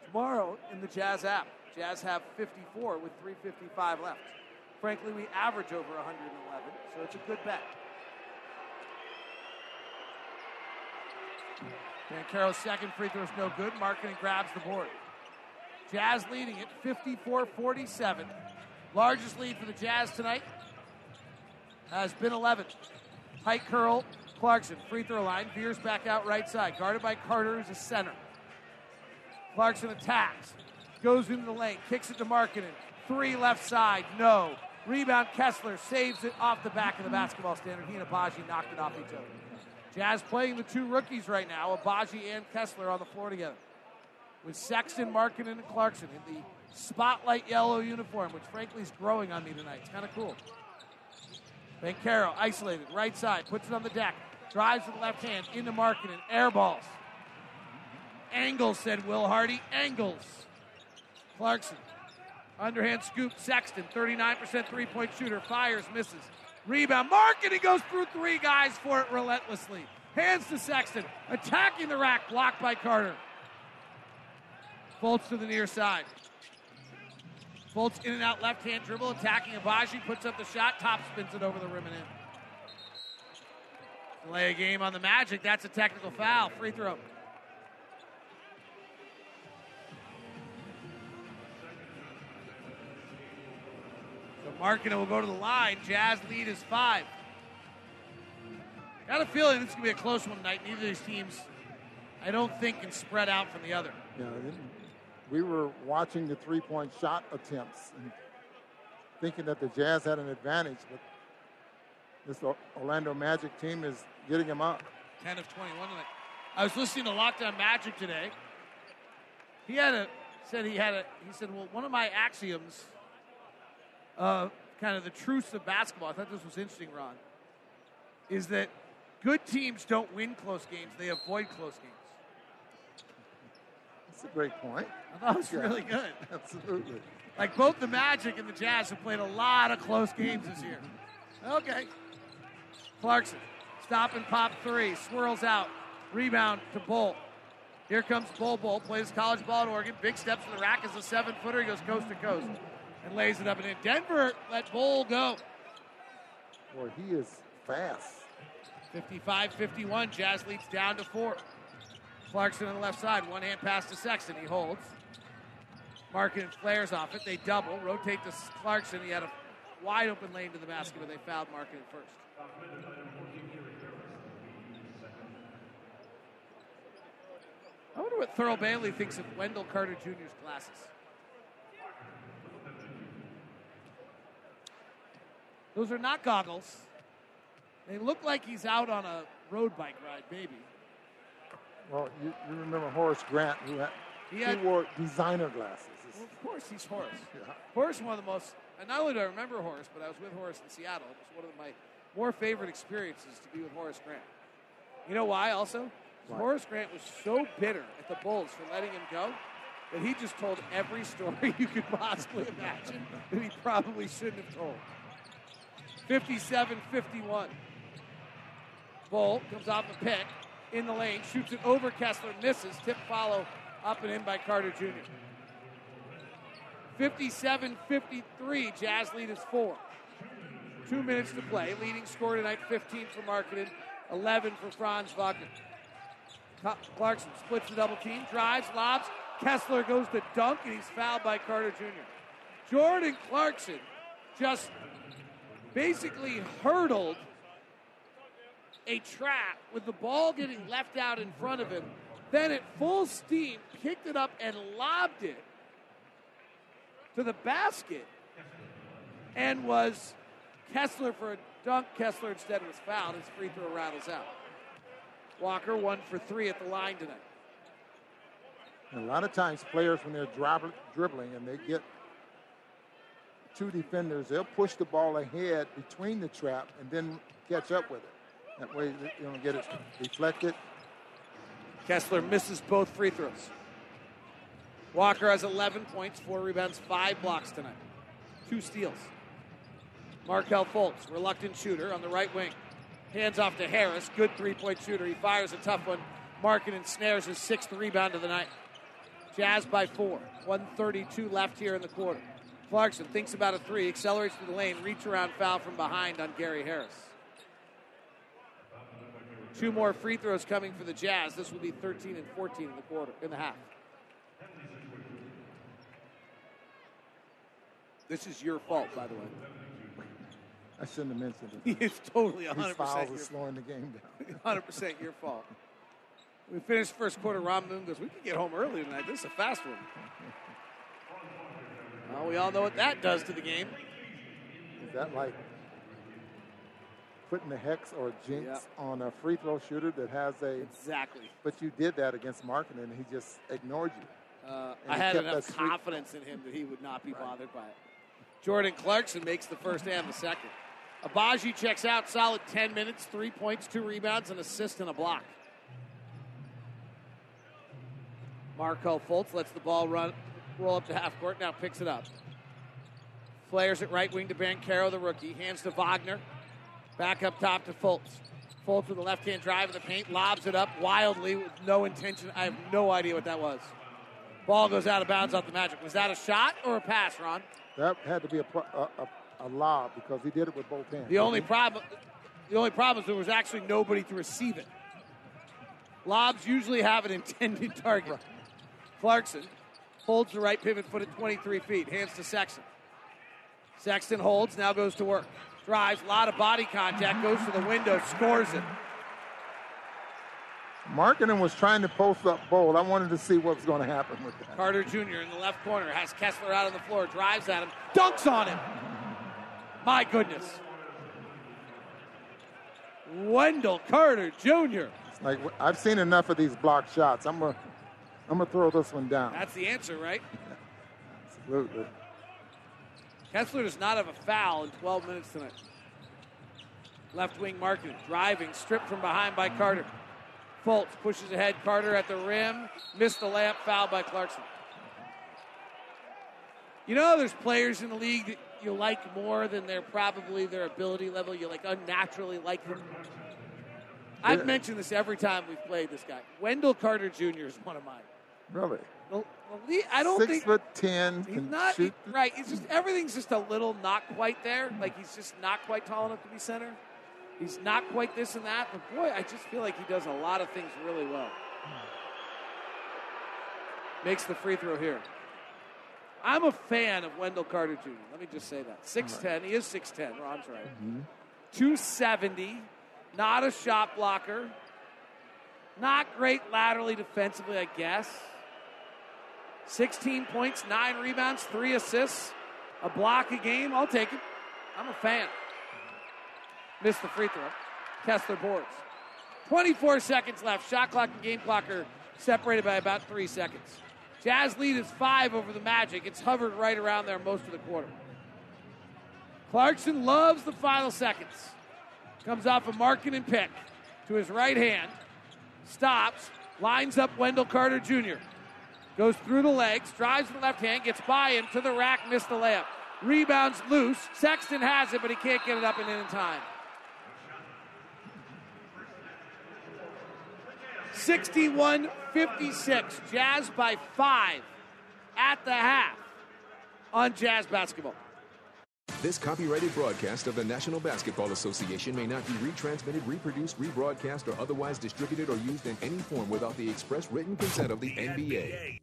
tomorrow in the Jazz app. Jazz have 54 with 3:55 left. Frankly, we average over 111, so it's a good bet. Banchero's second free throw is no good. Markkanen grabs the board. Jazz leading it 54-47. Largest lead for the Jazz tonight has been 11. Tight curl, Clarkson, free throw line, veers back out right side. Guarded by Carter, who's a center. Clarkson attacks, goes into the lane, kicks it to Markkanen. 3 left side, no. Rebound, Kessler saves it off the back of the basketball standard. He and Agbaji knocked it off each other. Jazz playing the 2 rookies right now, Agbaji and Kessler on the floor together. With Sexton, Markkanen, and Clarkson in the spotlight yellow uniform, which frankly is growing on me tonight. It's kind of cool. Banchero isolated, right side, puts it on the deck, drives with the left hand into Markkanen, air balls. Angles, said Will Hardy, angles. Clarkson. Underhand scoop, Sexton, 39% three-point shooter, fires, misses. Rebound, Markkanen goes through 3 guys for it relentlessly. Hands to Sexton, attacking the rack, blocked by Carter. Fultz to the near side. Fultz in and out, left-hand dribble, attacking Agbaji, puts up the shot, top spins it over the rim and in. Delay a game on the Magic. That's a technical foul. Free throw. So Markkanen will go to the line. Jazz lead is 5. Got a feeling it's going to be a close one tonight. Neither of these teams, I don't think, can spread out from the other. Yeah, we were watching the three-point shot attempts and thinking that the Jazz had an advantage, but this Orlando Magic team is getting them up. 10 of 21 tonight. I was listening to Lockdown Magic today. He said, well, one of my axioms, kind of the truths of basketball, I thought this was interesting, Ron, is that good teams don't win close games, they avoid close games. That's a great point. I thought it was really good. Absolutely. Like both the Magic and the Jazz have played a lot of close games this year. Okay. Clarkson, stop and pop three, swirls out, rebound to Bol. Here comes Bol Bol, plays college ball at Oregon, big steps to the rack as a 7-footer. He goes coast to coast and lays it up and in. Denver let Bol go. Boy, he is fast. 55-51, Jazz leads down to 4. Clarkson on the left side, one-hand pass to Sexton. He holds. Markkanen flares off it. They double, rotate to Clarkson. He had a wide-open lane to the basket, but they fouled Markkanen first. I wonder what Thurl Bailey thinks of Wendell Carter Jr.'s glasses. Those are not goggles. They look like he's out on a road bike ride, maybe. Well, you remember Horace Grant, who wore designer glasses. Well, of course, he's Horace. Yeah. Horace, one of the most, and not only do I remember Horace, but I was with Horace in Seattle. It was one of my more favorite experiences to be with Horace Grant. You know why also? Why? Horace Grant was so bitter at the Bulls for letting him go that he just told every story you could possibly imagine that he probably shouldn't have told. 57-51. Bol comes off a pick. In the lane, shoots it over Kessler, misses. Tip follow up and in by Carter Jr. 57-53, Jazz lead is 4. 2 minutes to play. Leading score tonight, 15 for Markkanen, 11 for Franz Wagner. Clarkson splits the double team, drives, lobs. Kessler goes to dunk, and he's fouled by Carter Jr. Jordan Clarkson just basically hurdled a trap with the ball getting left out in front of him. Then at full steam, picked it up and lobbed it to the basket and was Kessler for a dunk. Kessler instead was fouled. His free throw rattles out. Walker 1 for 3 at the line tonight. And a lot of times players, when they're dribbling and they get two defenders, they'll push the ball ahead between the trap and then catch up with it. That way you don't get it deflected. Kessler misses both free throws. Walker has 11 points, 4 rebounds, 5 blocks tonight. 2 steals. Markelle Fultz, reluctant shooter on the right wing. Hands off to Harris, good three-point shooter. He fires a tough one. Markkanen snares his 6th rebound of the night. Jazz by 4. 1:32 left here in the quarter. Clarkson thinks about a three, accelerates to the lane, reach around foul from behind on Gary Harris. 2 more free throws coming for the Jazz. This will be 13 and 14 in the quarter, in the half. This is your fault, by the way. I shouldn't have mentioned it. It's totally 100%. These fouls are slowing the game down. 100% your fault. We finished first quarter. Ron Moon goes, we could get home early tonight. This is a fast one. Well, we all know what that does to the game. Is that like putting a hex or a jinx on a free throw shooter that has a... Exactly. But you did that against Markkanen, and he just ignored you. I had enough confidence in him that he would not be bothered by it. Jordan Clarkson makes the first and the second. Agbaji checks out, solid 10 minutes, 3 points, 2 rebounds, an assist, and a block. Markelle Fultz lets the ball roll up to half court, now picks it up. Flares at right wing to Banchero, the rookie, hands to Wagner. Back up top to Fultz. Fultz with a left-hand drive in the paint, lobs it up wildly with no intention. I have no idea what that was. Ball goes out of bounds off the Magic. Was that a shot or a pass, Ron? That had to be a lob because he did it with both hands. The only problem is there was actually nobody to receive it. Lobs usually have an intended target. Right. Clarkson holds the right pivot foot at 23 feet. Hands to Sexton. Sexton holds, now goes to work. Drives, a lot of body contact, goes to the window, scores it. Markkanen was trying to post up Bol. I wanted to see what was going to happen with that. Carter Jr. in the left corner has Kessler out on the floor, drives at him, dunks on him. My goodness. Wendell Carter Jr. It's like I've seen enough of these block shots. I'm gonna throw this one down. That's the answer, right? Absolutely. Kessler does not have a foul in 12 minutes tonight. Left wing Markkanen driving, stripped from behind by Carter. Fultz pushes ahead. Carter at the rim. Missed the layup. Foul by Clarkson. You know, there's players in the league that you like more than their ability level. You like unnaturally like them. I've mentioned this every time we've played this guy. Wendell Carter Jr. is one of mine. Really? I don't think... 6'10". He's not... Shoot. Right. It's just everything's just a little not quite there. Like, he's just not quite tall enough to be center. He's not quite this and that, but boy, I just feel like he does a lot of things really well. Makes the free throw here. I'm a fan of Wendell Carter Jr. Let me just say that. 6'10", right. He is 6'10", Ron's right. Mm-hmm. 270, not a shot blocker. Not great laterally defensively, I guess. 16 points, 9 rebounds, 3 assists, a block a game. I'll take it. I'm a fan. Missed the free throw. Kessler boards. 24 seconds left. Shot clock and game clock are separated by about 3 seconds. Jazz lead is 5 over the Magic. It's hovered right around there most of the quarter. Clarkson loves the final seconds. Comes off a Markkanen pick to his right hand. Stops. Lines up Wendell Carter Jr. Goes through the legs. Drives the left hand. Gets by him to the rack. Missed the layup. Rebounds loose. Sexton has it, but he can't get it up and in time. 61-56, Jazz by 5 at the half on Jazz basketball. This copyrighted broadcast of the National Basketball Association may not be retransmitted, reproduced, rebroadcast, or otherwise distributed or used in any form without the express written consent of the NBA.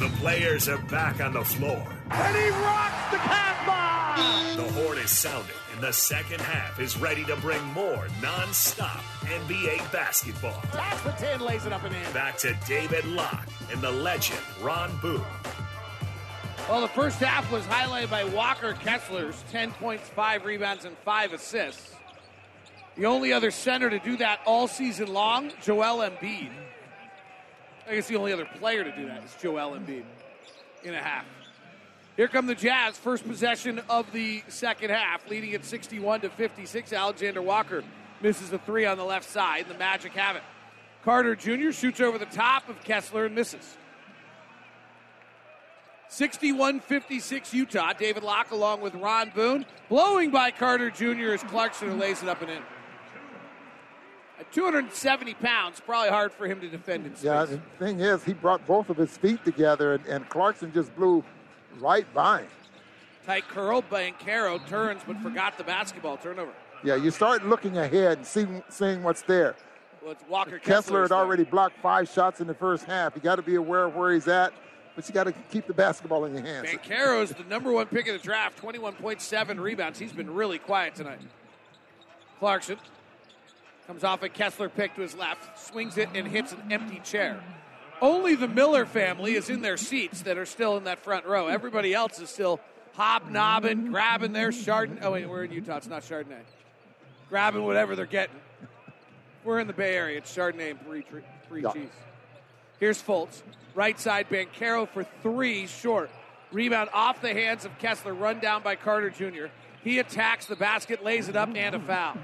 The players are back on the floor. And he rocks the cat bomb! The horn is sounding. The second half is ready to bring more non-stop NBA basketball. That's for 10, lays it up and in. Back to David Locke and the legend, Ron Boone. Well, the first half was highlighted by Walker Kessler's 10 points, 5 rebounds, and 5 assists. The only other center to do that all season long, Joel Embiid. I guess the only other player to do that is Joel Embiid in a half. Here come the Jazz, first possession of the second half, leading at 61-56. Alexander-Walker misses the three on the left side. The Magic have it. Carter Jr. shoots over the top of Kessler and misses. 61-56 Utah. David Locke along with Ron Boone. Blowing by Carter Jr. is Clarkson, who lays it up and in. At 270 pounds, probably hard for him to defend himself. Yeah, the thing is, he brought both of his feet together, and Clarkson just blew right by him. Tight curl, Banchero turns but forgot the basketball. Turnover. Yeah, you start looking ahead and seeing what's there. Well, it's Walker Kessler. Had already blocked 5 shots in the first half. You got to be aware of where he's at, but you got to keep the basketball in your hands. Banchero is the #1 pick of the draft, 21.7 rebounds. He's been really quiet tonight. Clarkson comes off a Kessler pick to his left, swings it and hits an empty chair. Only the Miller family is in their seats that are still in that front row. Everybody else is still hobnobbing, grabbing their Chardonnay. Oh, wait, we're in Utah. It's not Chardonnay. Grabbing whatever they're getting. We're in the Bay Area. It's Chardonnay and free cheese. Here's Fultz. Right side, Banchero for 3, short. Rebound off the hands of Kessler, run down by Carter Jr. He attacks the basket, lays it up, and a foul.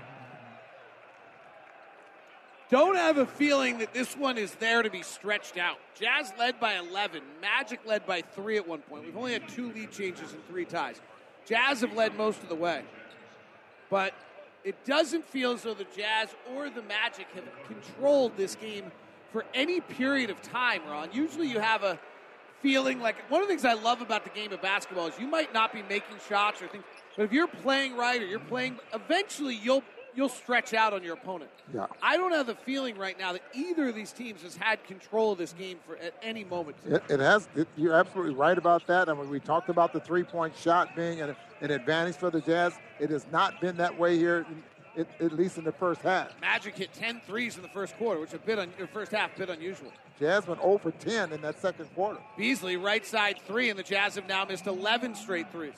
Don't have a feeling that this one is there to be stretched out. Jazz led by 11. Magic led by 3 at one point. We've only had 2 lead changes and 3 ties. Jazz have led most of the way. But it doesn't feel as though the Jazz or the Magic have controlled this game for any period of time, Ron. Usually you have a feeling like one of the things I love about the game of basketball is you might not be making shots or things, but if you're playing right or you're playing, eventually you'll stretch out on your opponent. Yeah. I don't have the feeling right now that either of these teams has had control of this game for at any moment. It has. You're absolutely right about that. I mean, we talked about the three-point shot being an advantage for the Jazz. It has not been that way here, at least in the first half. Magic hit 10 threes in the first quarter, which first half, a bit unusual. Jazz went 0 for 10 in that second quarter. Beasley, right side three, and the Jazz have now missed 11 straight threes.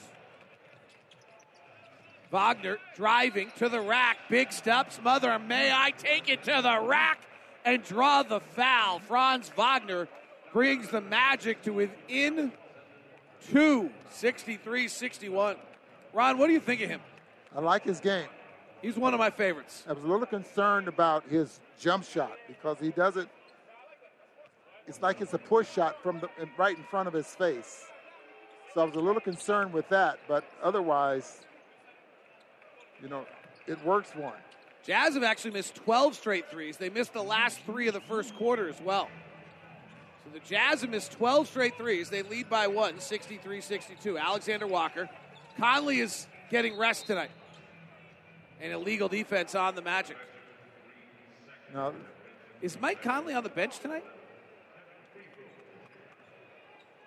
Wagner driving to the rack. Big steps. Mother, may I take it to the rack and draw the foul. Franz Wagner brings the Magic to within two, 63-61. Ron, what do you think of him? I like his game. He's one of my favorites. I was a little concerned about his jump shot because he doesn't. It's like it's a push shot from right in front of his face. So I was a little concerned with that, but otherwise, you know, it works for him. Jazz have actually missed 12 straight threes. They missed the last three of the first quarter as well. So the Jazz have missed 12 straight threes. They lead by one, 63-62. Alexander-Walker. Conley is getting rest tonight. And illegal defense on the Magic. No. Is Mike Conley on the bench tonight?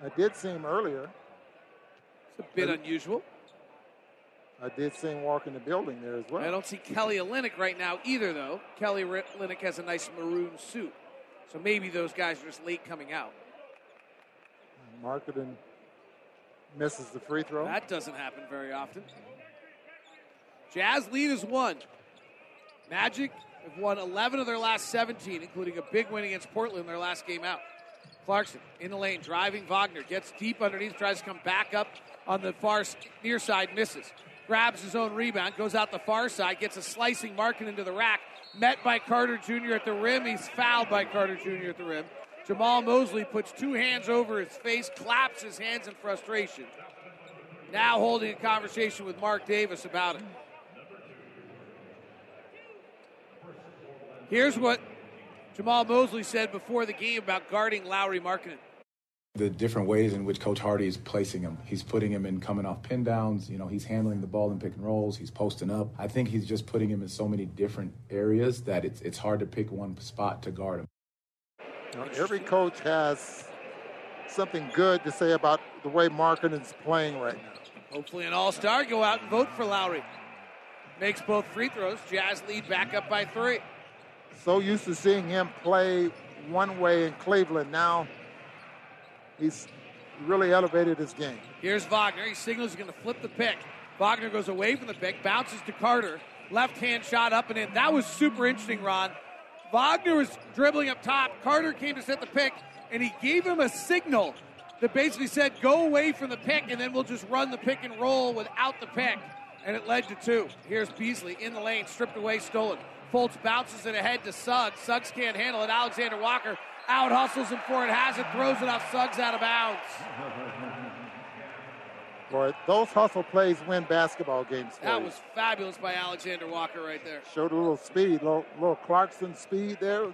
I did see him earlier. It's a bit unusual. I did see him walk in the building there as well. I don't see Kelly Olynyk right now either, though. Kelly Olynyk has a nice maroon suit. So maybe those guys are just late coming out. Markkanen misses the free throw. That doesn't happen very often. Jazz lead is one. Magic have won 11 of their last 17, including a big win against Portland in their last game out. Clarkson in the lane, driving Wagner. Gets deep underneath, tries to come back up on the far near side, misses. Grabs his own rebound, goes out the far side, gets a slicing Markkanen into the rack, met by Carter Jr. at the rim. He's fouled by Carter Jr. at the rim. Jamal Mosley puts two hands over his face, claps his hands in frustration. Now holding a conversation with Mark Davis about it. Here's what Jamal Mosley said before the game about guarding Lauri Markkanen. The different ways in which Coach Hardy is placing him. He's putting him in coming off pin downs. You know, he's handling the ball in pick and rolls. He's posting up. I think he's just putting him in so many different areas that it's hard to pick one spot to guard him. Now, every coach has something good to say about the way Markkanen's playing right now. Hopefully an all-star. Go out and vote for Lauri. Makes both free throws. Jazz lead back up by three. So used to seeing him play one way in Cleveland. Now he's really elevated his game. Here's Wagner. He signals he's going to flip the pick. Wagner goes away from the pick, bounces to Carter. Left-hand shot up and in. That was super interesting, Ron. Wagner was dribbling up top. Carter came to set the pick, and he gave him a signal that basically said, go away from the pick, and then we'll just run the pick and roll without the pick. And it led to two. Here's Beasley in the lane, stripped away, stolen. Fultz bounces it ahead to Suggs. Suggs can't handle it. Alexander-Walker out hustles him for it, has it, throws it off Suggs out of bounds. Boy, those hustle plays win basketball games. That was fabulous by Alexander Walker right there. Showed a little speed, little Clarkson speed there.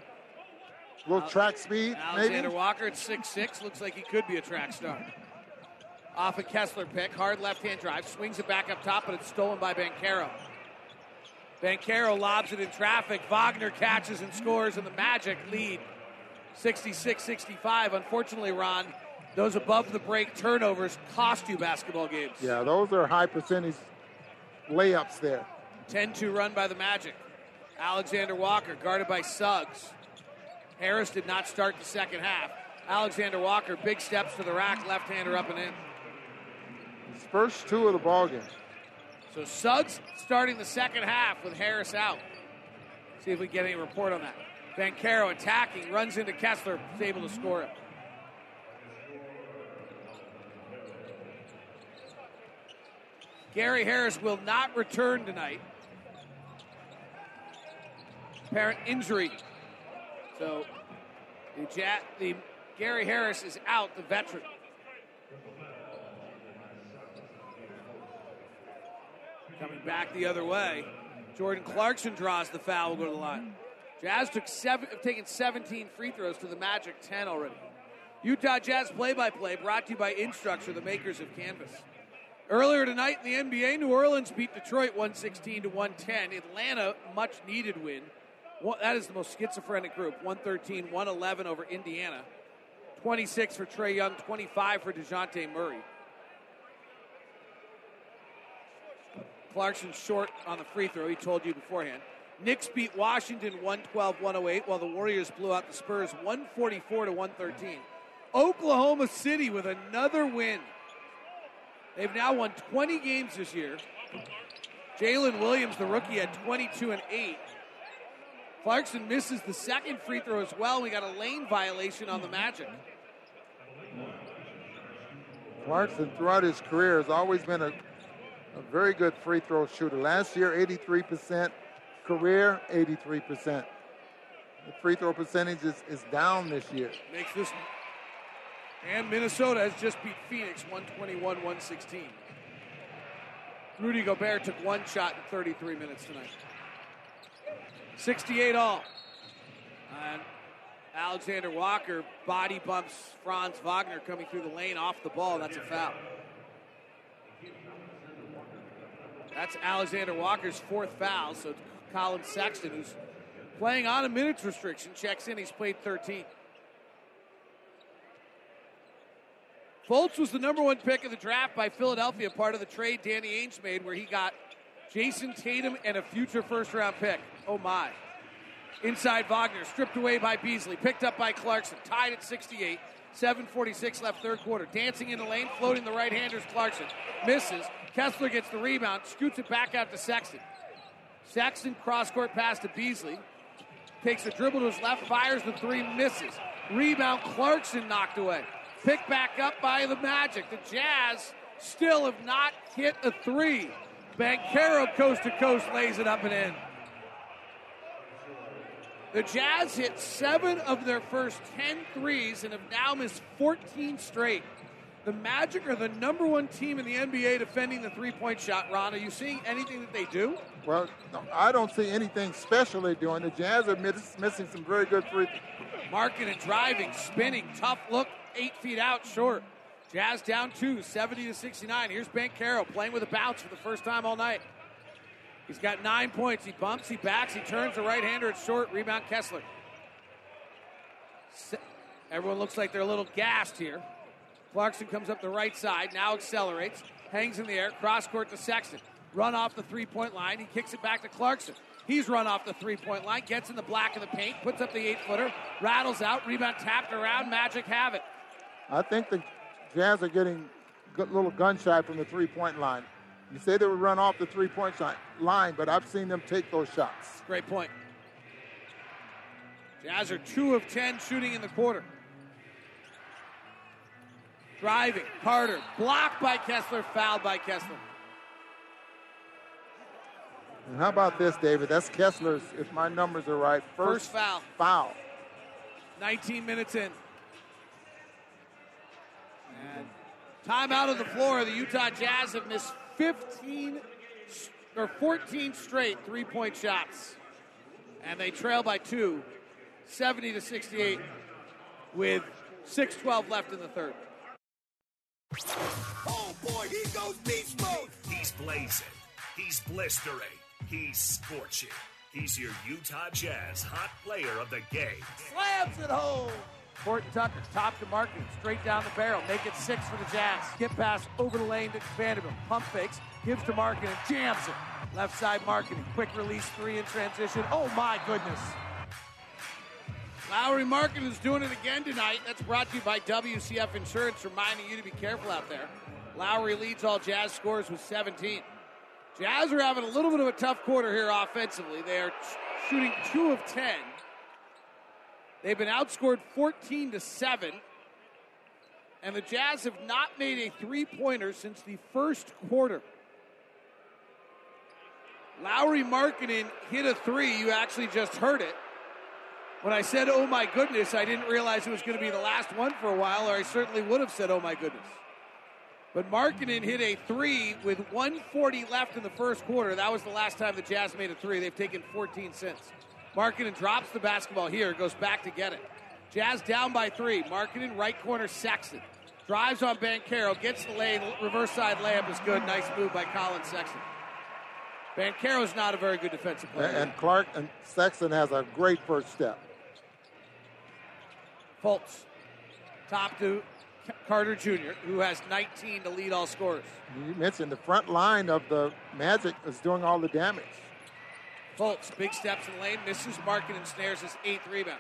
Little track speed, Alexander maybe? Walker at 6'6", looks like he could be a track star. Off a Kessler pick, hard left-hand drive, swings it back up top, but it's stolen by Banchero. Banchero lobs it in traffic. Wagner catches and scores, and the Magic lead 66-65. Unfortunately, Ron, those above-the-break turnovers cost you basketball games. Yeah, those are high-percentage layups there. 10-2 run by the Magic. Alexander Walker guarded by Suggs. Harris did not start the second half. Alexander Walker, big steps to the rack, left-hander up and in. His first two of the ballgame. So Suggs starting the second half with Harris out. See if we get any report on that. Banchero attacking, runs into Kessler, is able to score it. Gary Harris will not return tonight. Apparent injury. So the Gary Harris is out, the veteran. Coming back the other way. Jordan Clarkson draws the foul, will go to the line. Jazz have taken 17 free throws to the Magic, 10 already. Utah Jazz play-by-play brought to you by Instructure, the makers of Canvas. Earlier tonight in the NBA, New Orleans beat Detroit 116-110. Atlanta, much-needed win. That is the most schizophrenic group, 113-111 over Indiana. 26 for Trae Young, 25 for DeJounte Murray. Clarkson short on the free throw, he told you beforehand. Knicks beat Washington 112-108, while the Warriors blew out the Spurs 144-113. Oklahoma City with another win. They've now won 20 games this year. Jalen Williams, the rookie, had 22 and 8. Clarkson misses the second free throw as well. We got a lane violation on the Magic. Clarkson, throughout his career, has always been a very good free throw shooter. Last year, 83%. Career, 83%. The free throw percentage is down this year. Makes this. And Minnesota has just beat Phoenix 121-116. Rudy Gobert took one shot in 33 minutes tonight. 68 all. And Alexander-Walker body bumps Franz Wagner coming through the lane off the ball. That's a foul. That's Alexander-Walker's fourth foul. So Colin Sexton, who's playing on a minutes restriction, checks in. He's played 13. Fultz was the number one pick of the draft by Philadelphia, part of the trade Danny Ainge made where he got Jason Tatum and a future first-round pick. Oh, my. Inside Wagner, stripped away by Beasley, picked up by Clarkson, tied at 68, 7:46 left third quarter. Dancing in the lane, floating the right-handers, Clarkson. Misses. Kessler gets the rebound, scoots it back out to Sexton. Sexton cross-court pass to Beasley. Takes a dribble to his left, fires the three, misses. Rebound, Clarkson knocked away. Picked back up by the Magic. The Jazz still have not hit a three. Banchero coast-to-coast lays it up and in. The Jazz hit 7 of their first 10 threes and have now missed 14 straight. The Magic are the number one team in the NBA defending the three-point shot. Ron, are you seeing anything that they do? Well, no, I don't see anything special they're doing. The Jazz are missing some very good free throws. Marking and driving, spinning, tough look, 8 feet out, short. Jazz down 2, 70-69. Here's Banchero playing with a bounce for the first time all night. He's got 9 points. He bumps, he backs, he turns the right-hander. It's short. Rebound Kessler. Everyone looks like they're a little gassed here. Clarkson comes up the right side, now accelerates, hangs in the air, cross-court to Sexton. Run off the three-point line. He kicks it back to Clarkson. He's run off the three-point line, gets in the black of the paint, puts up the eight-footer, rattles out, rebound tapped around, Magic have it. I think the Jazz are getting a little gun-shy from the three-point line. You say they would run off the three-point line, but I've seen them take those shots. Great point. Jazz are 2 of 10 shooting in the quarter. Driving, Carter, blocked by Kessler, fouled by Kessler. And how about this, David? That's Kessler's, if my numbers are right, first foul. 19 minutes in. And timeout of the floor. The Utah Jazz have missed 14 straight three-point shots. And they trail by 2, 70-68, with 6:12 left in the third. Oh, boy, he goes beast mode. He's blazing. He's blistering. He's scorching. He's your Utah Jazz hot player of the game. Slams it home. Horton-Tucker, top to Markkanen, straight down the barrel. Make it 6 for the Jazz. Skip pass over the lane to Vanderbilt. Pump fakes, gives to Markkanen, jams it. Left side Markkanen, quick release three in transition. Oh, my goodness. Lauri Markkanen is doing it again tonight. That's brought to you by WCF Insurance, reminding you to be careful out there. Lauri leads all Jazz scores with 17. Jazz are having a little bit of a tough quarter here offensively. They are shooting 2 of 10. They've been outscored 14-7. And the Jazz have not made a three-pointer since the first quarter. Lauri Markkanen hit a three. You actually just heard it. When I said, oh, my goodness, I didn't realize it was going to be the last one for a while, or I certainly would have said, oh, my goodness. But Markkanen hit a three with 1:40 left in the first quarter. That was the last time the Jazz made a three. They've taken 14 since. Markkanen drops the basketball here, goes back to get it. Jazz down by three. Markkanen, right corner, Sexton. Drives on Banchero, gets the lane, reverse side layup is good. Nice move by Colin Sexton. Banchero's not a very good defensive player. And Clark and Sexton has a great first step. Fultz, top to Carter Jr., who has 19 to lead all scorers. You mentioned the front line of the Magic is doing all the damage. Fultz, big steps in the lane, misses Markkanen and snares his eighth rebound.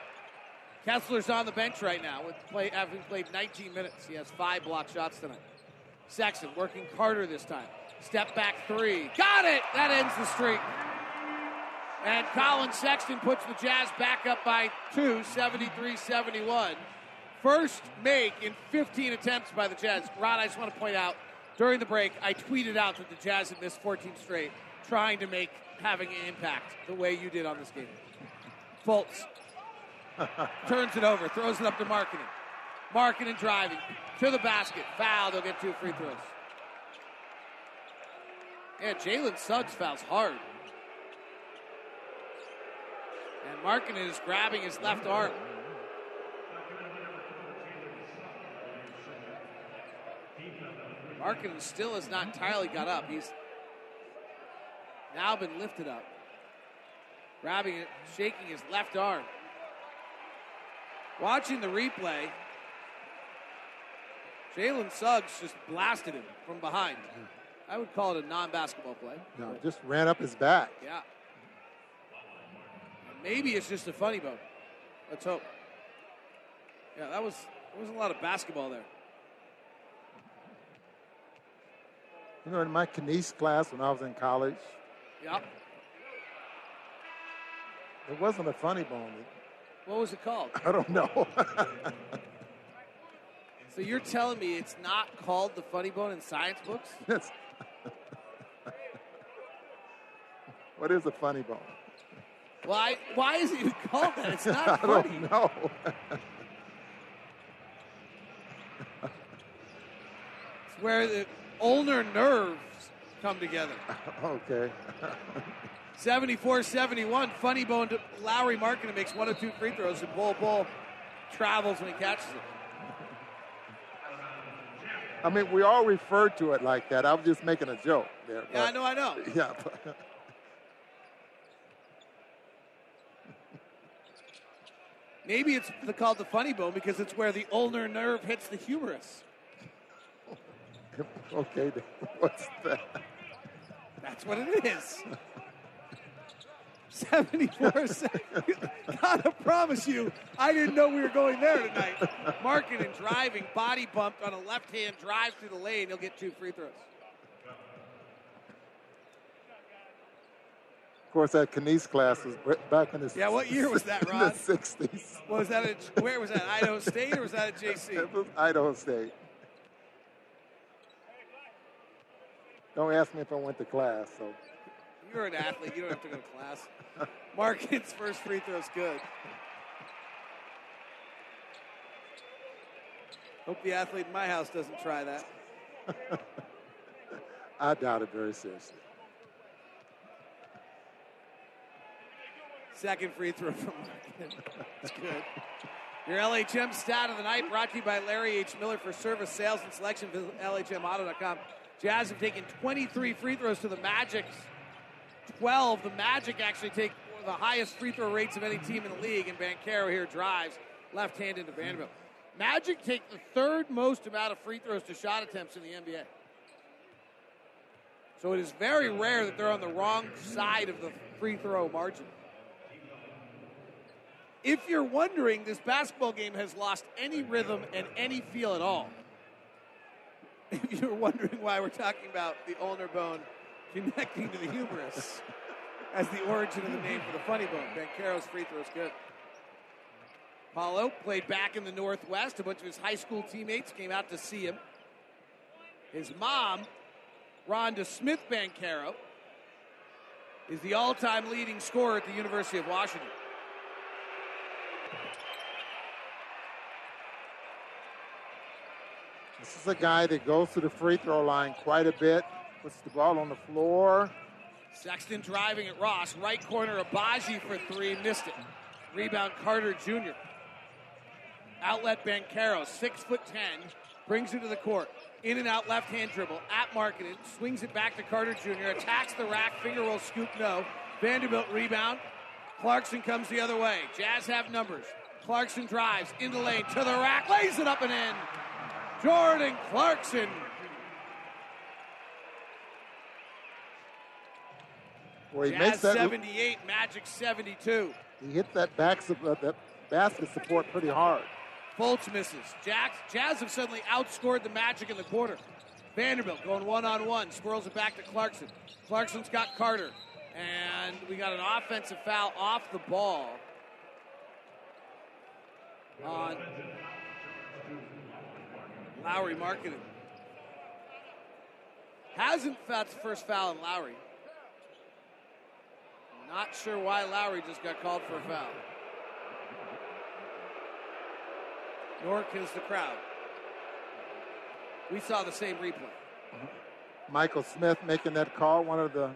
Kessler's on the bench right now, having played 19 minutes. He has 5 block shots tonight. Sexton working Carter this time. Step back three. Got it! That ends the streak. And Colin Sexton puts the Jazz back up by 2, 73-71. First make in 15 attempts by the Jazz. Rod, I just want to point out, during the break, I tweeted out that the Jazz had missed 14 straight, trying to make having an impact the way you did on this game. Fultz turns it over, throws it up to Markkanen. Markkanen driving to the basket. Foul, they'll get 2 free throws. Yeah, Jalen Suggs fouls hard. And Markkanen is grabbing his left arm. Markkanen still has not entirely got up. He's now been lifted up. Grabbing it, shaking his left arm. Watching the replay, Jalen Suggs just blasted him from behind. I would call it a non-basketball play. No, just ran up his back. Yeah. Maybe it's just a funny bone. Let's hope. Yeah, there wasn't a lot of basketball there. You know, in my Kines class when I was in college. Yep. It wasn't a funny bone. What was it called? I don't know. So you're telling me it's not called the funny bone in science books? Yes. What is a funny bone? Why is it called that? It's not funny. I don't know. It's where the ulnar nerves come together. Okay. 74-71, funny bone to Lauri Markkanen makes 1 of 2 free throws, and Bol Bol travels when he catches it. I mean, we all refer to it like that. I was just making a joke there. Yeah, I know. Yeah. But maybe it's called the funny bone because it's where the ulnar nerve hits the humerus. Okay, what's that? That's what it is. 74-7. God, I promise you, I didn't know we were going there tonight. Markkanen driving, body bumped on a left-hand drive through the lane. He'll get 2 free throws. Of course, that Kines class was back in the 60s. Yeah, what year was that, Ron? The 60s. Where was that, Idaho State or was that at JC? It was Idaho State. Don't ask me if I went to class. So you're an athlete. You don't have to go to class. Markkanen first free throw is good. Hope the athlete in my house doesn't try that. I doubt it very seriously. Second free throw from Markkanen. It's good. Your LHM stat of the night brought to you by Larry H. Miller for service, sales, and selection. Visit LHMauto.com. Jazz have taken 23 free throws to the Magic's 12. The Magic actually take one of the highest free throw rates of any team in the league, and Banchero here drives left-handed to Vanderbilt. Magic take the third most amount of free throws to shot attempts in the NBA. So it is very rare that they're on the wrong side of the free throw margin. If you're wondering, this basketball game has lost any rhythm and any feel at all. If you're wondering why we're talking about the ulnar bone connecting to the humerus as the origin of the name for the funny bone. Banchero's free throw is good. Paolo played back in the Northwest. A bunch of his high school teammates came out to see him. His mom, Rhonda Smith Banchero, is the all-time leading scorer at the University of Washington. This is a guy that goes to the free throw line quite a bit. Puts the ball on the floor. Sexton driving at Ross. Right corner, Agbaji for 3. Missed it. Rebound, Carter Jr. Outlet Banchero, 6'10", brings it to the court. In and out left-hand dribble, at Markkanen, swings it back to Carter Jr., attacks the rack, finger roll, scoop, no. Vanderbilt rebound. Clarkson comes the other way. Jazz have numbers. Clarkson drives into lane, to the rack, lays it up and in. Jordan Clarkson. Well, he Jazz makes that 78, Magic 72. He hit that that basket support pretty hard. Fultz misses. Jazz have suddenly outscored the Magic in the quarter. Vanderbilt going one-on-one, squirrels it back to Clarkson. Clarkson's got Carter. And we got an offensive foul off the ball on Lauri Markkanen. That's the first foul on Lauri. Not sure why Lauri just got called for a foul. Nor is the crowd. We saw the same replay. Michael Smith making that call, one of the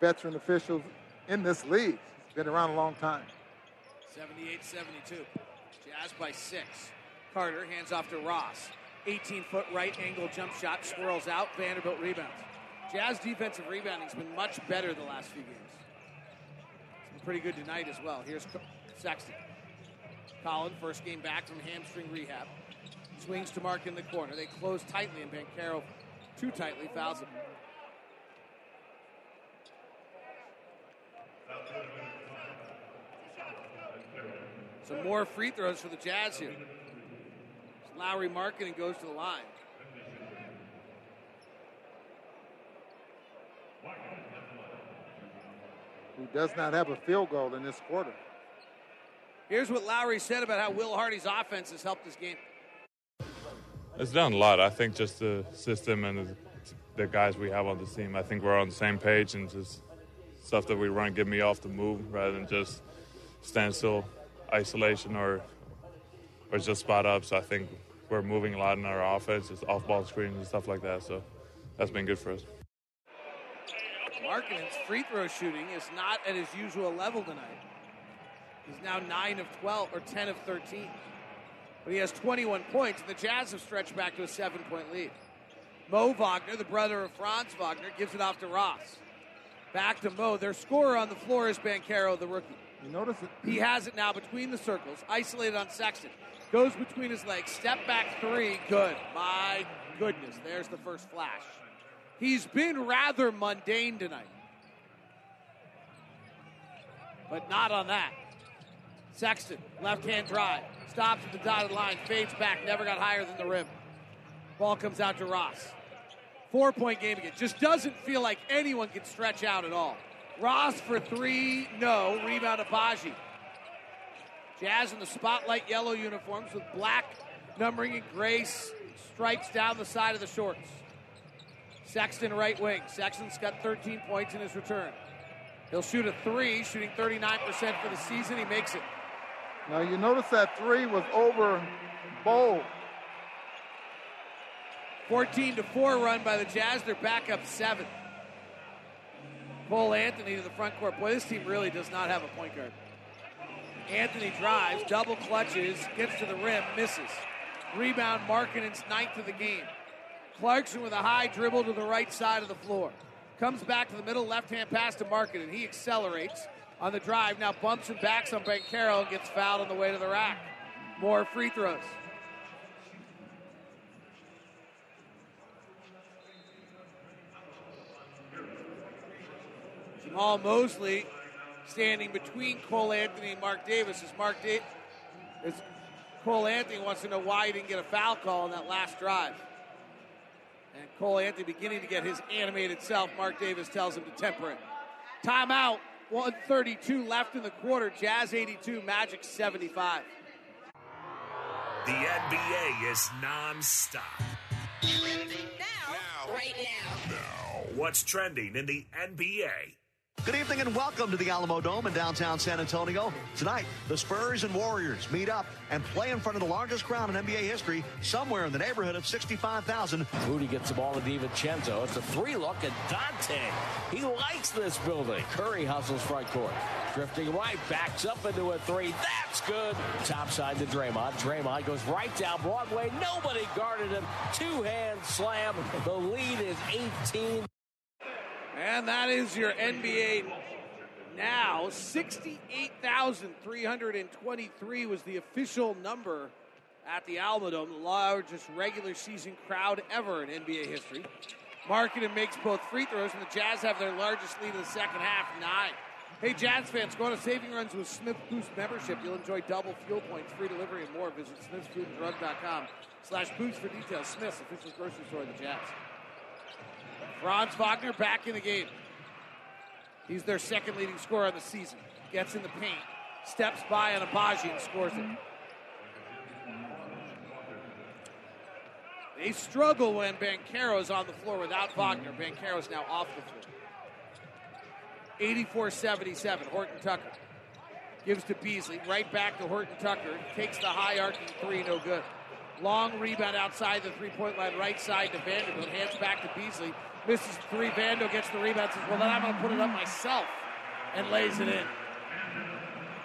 veteran officials in this league. He's been around a long time. 78-72. Jazz by 6. Carter hands off to Ross. 18-foot right angle jump shot. Swirls out. Vanderbilt rebounds. Jazz defensive rebounding has been much better the last few games. It's been pretty good tonight as well. Here's Sexton. Colin, first game back from hamstring rehab. Swings to Mark in the corner. They close tightly, and Banchero too tightly fouls him. Some more free throws for the Jazz here. Lauri Markkanen goes to the line. Who does not have a field goal in this quarter. Here's what Lauri said about how Will Hardy's offense has helped this game. It's done a lot. I think just the system and the guys we have on the team. I think we're on the same page, and just stuff that we run, get me off the move rather than just stand still, isolation, or just spot up. So I think we're moving a lot in our offense, just off-ball screens and stuff like that. So that's been good for us. Markkanen's free throw shooting is not at his usual level tonight. He's now 9 of 12, or 10 of 13. But he has 21 points, and the Jazz have stretched back to a 7-point lead. Mo Wagner, the brother of Franz Wagner, gives it off to Ross. Back to Mo. Their scorer on the floor is Banchero, the rookie. You notice it. He has it now between the circles, isolated on Sexton. Goes between his legs. Step back three. Good. My goodness. There's the first flash. He's been rather mundane tonight. But not on that. Sexton, left-hand drive, stops at the dotted line, fades back, never got higher than the rim. Ball comes out to Ross. 4-point game again. Just doesn't feel like anyone can stretch out at all. Ross for three, no. Rebound Agbaji. Jazz in the spotlight yellow uniforms with black numbering and gray stripes down the side of the shorts. Sexton right wing. Sexton's got 13 points in his return. He'll shoot a three, shooting 39% for the season. He makes it. Now, you notice that three was over Bol. 14-4 run by the Jazz. They're back up 7. Cole Anthony to the front court. Boy, this team really does not have a point guard. Anthony drives, double clutches, gets to the rim, misses. Rebound, Markkanen's 9th of the game. Clarkson with a high dribble to the right side of the floor. Comes back to the middle, left-hand pass to Markkanen. He accelerates on the drive. Now bumps and backs on Banchero and gets fouled on the way to the rack. More free throws. Jamal Mosley standing between Cole Anthony and Mark Davis. As Cole Anthony wants to know why he didn't get a foul call on that last drive. And Cole Anthony beginning to get his animated self. Mark Davis tells him to temper it. Timeout, 1:32 left in the quarter. Jazz 82, Magic 75. The NBA is nonstop. Now. Right now. What's trending in the NBA? Good evening and welcome to the Alamo Dome in downtown San Antonio. Tonight, the Spurs and Warriors meet up and play in front of the largest crowd in NBA history, somewhere in the neighborhood of 65,000. Rudy gets the ball to DiVincenzo. It's a three look at Dante. He likes this building. Curry hustles front court. Drifting right, backs up into a three. That's good. Topside to Draymond. Draymond goes right down Broadway. Nobody guarded him. Two-hand slam. The lead is 18. And that is your NBA now. 68,323 was the official number at the Alamo Dome, the largest regular season crowd ever in NBA history. Markkanen makes both free throws, and the Jazz have their largest lead in the second half, 9. Hey, Jazz fans, go on to Saving Runs with Smith Boost membership. You'll enjoy double fuel points, free delivery, and more. Visit smithsfoodanddrug.com/boost for details. Smith's, official grocery store of the Jazz. Franz Wagner back in the game. He's their second leading scorer on the season. Gets in the paint, steps by on Agbaji and scores it. They struggle when Banchero's on the floor without Wagner. Banchero's now off the floor. 84-77, Horton-Tucker. Gives to Beasley, right back to Horton-Tucker. Takes the high arcing three, no good. Long rebound outside the three-point line, right side to Vanderbilt. Hands back to Beasley. Misses three. Vando gets the rebound. Says, well, then I'm going to put it up myself. And lays it in.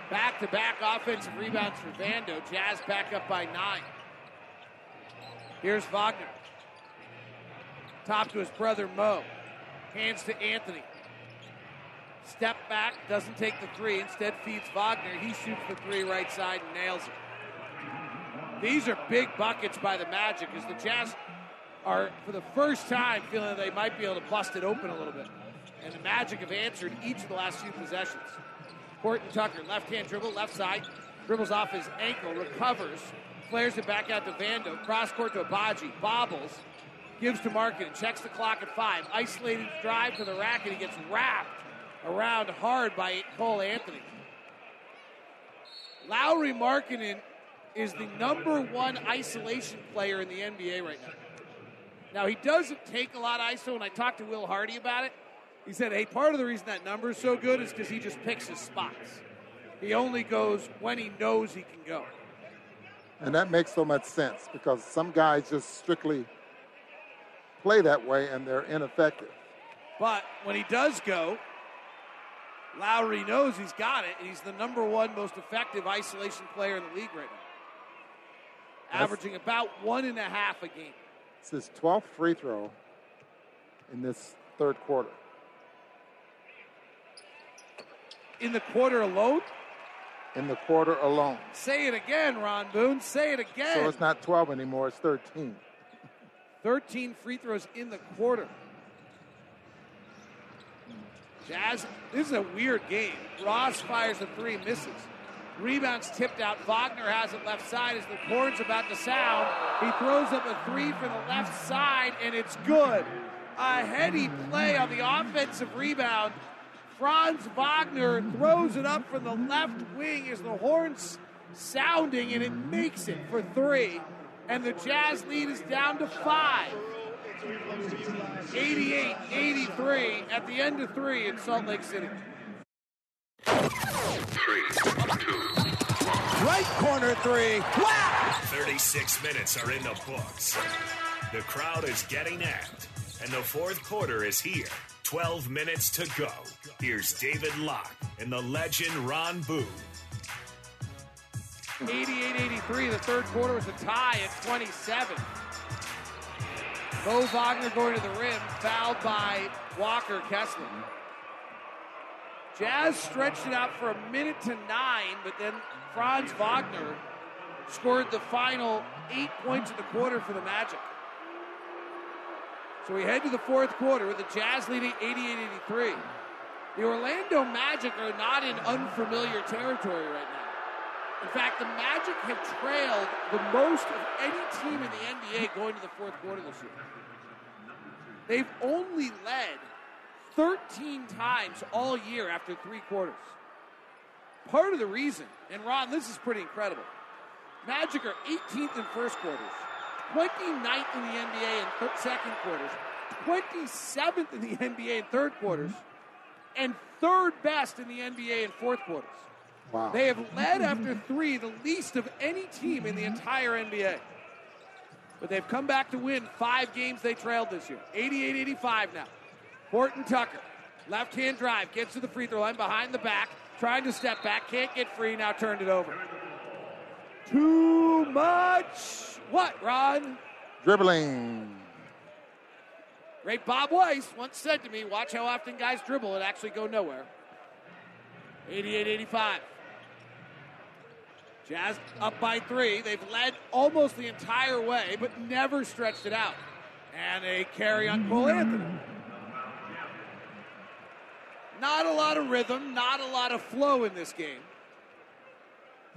Back-to-back offensive rebounds for Vando. Jazz back up by 9. Here's Wagner. Top to his brother, Mo. Hands to Anthony. Step back, doesn't take the three. Instead feeds Wagner. He shoots the three right side and nails it. These are big buckets by the Magic as the Jazz are, for the first time, feeling they might be able to bust it open a little bit. And the Magic have answered each of the last few possessions. Horton-Tucker, left-hand dribble, left side, dribbles off his ankle, recovers, flares it back out to Vando, cross-court to Agbaji, bobbles, gives to Markkanen, checks the clock at 5, isolated drive to the rack, and he gets wrapped around hard by Cole Anthony. Lauri Markkanen is the number one isolation player in the NBA right now. Now, he doesn't take a lot of ISO, and I talked to Will Hardy about it. He said, hey, part of the reason that number is so good is because he just picks his spots. He only goes when he knows he can go. And that makes so much sense because some guys just strictly play that way, and they're ineffective. But when he does go, Lauri knows he's got it, and he's the number one most effective isolation player in the league right now. Averaging about 1.5 a game. It's his 12th free throw in this third quarter. In the quarter alone? In the quarter alone. Say it again, Ron Boone. Say it again. So it's not 12 anymore. It's 13. 13 free throws in the quarter. Jazz, this is a weird game. Ross fires a three, misses. Rebounds tipped out. Wagner has it left side as the horn's about to sound. He throws up a three from the left side, and it's good. A heady play on the offensive rebound. Franz Wagner throws it up from the left wing as the horn's sounding, and it makes it for 3. And the Jazz lead is down to 5. 88-83 at the end of 3 in Salt Lake City. 3, 2, 1. Right corner 3. Wow! 36 minutes are in the books. The crowd is getting amped, and the fourth quarter is here. 12 minutes to go. Here's David Locke and the legend Ron Boone. 88-83. The third quarter was a tie at 27. Mo Wagner going to the rim, fouled by Walker Kessler. Jazz stretched it out for 1:09, but then Franz Wagner scored the final 8 points of the quarter for the Magic. So we head to the fourth quarter with the Jazz leading 88-83. The Orlando Magic are not in unfamiliar territory right now. In fact, the Magic have trailed the most of any team in the NBA going to the fourth quarter this year. They've only led 13 times all year after 3 quarters. Part of the reason, and Ron, this is pretty incredible, Magic are 18th in first quarters, 29th in the NBA in second quarters, 27th in the NBA in third quarters, and third best in the NBA in fourth quarters. Wow. They have led after three the least of any team in the entire NBA. But they've come back to win five games they trailed this year. 88-85 now. Horton-Tucker, left-hand drive, gets to the free throw line behind the back, trying to step back, can't get free, now turned it over. Too much. What, Ron? Dribbling. Great Bob Weiss once said to me, watch how often guys dribble and actually go nowhere. 88-85. Jazz up by three. They've led almost the entire way, but never stretched it out. And a carry on Cole Anthony. Not a lot of rhythm, not a lot of flow in this game.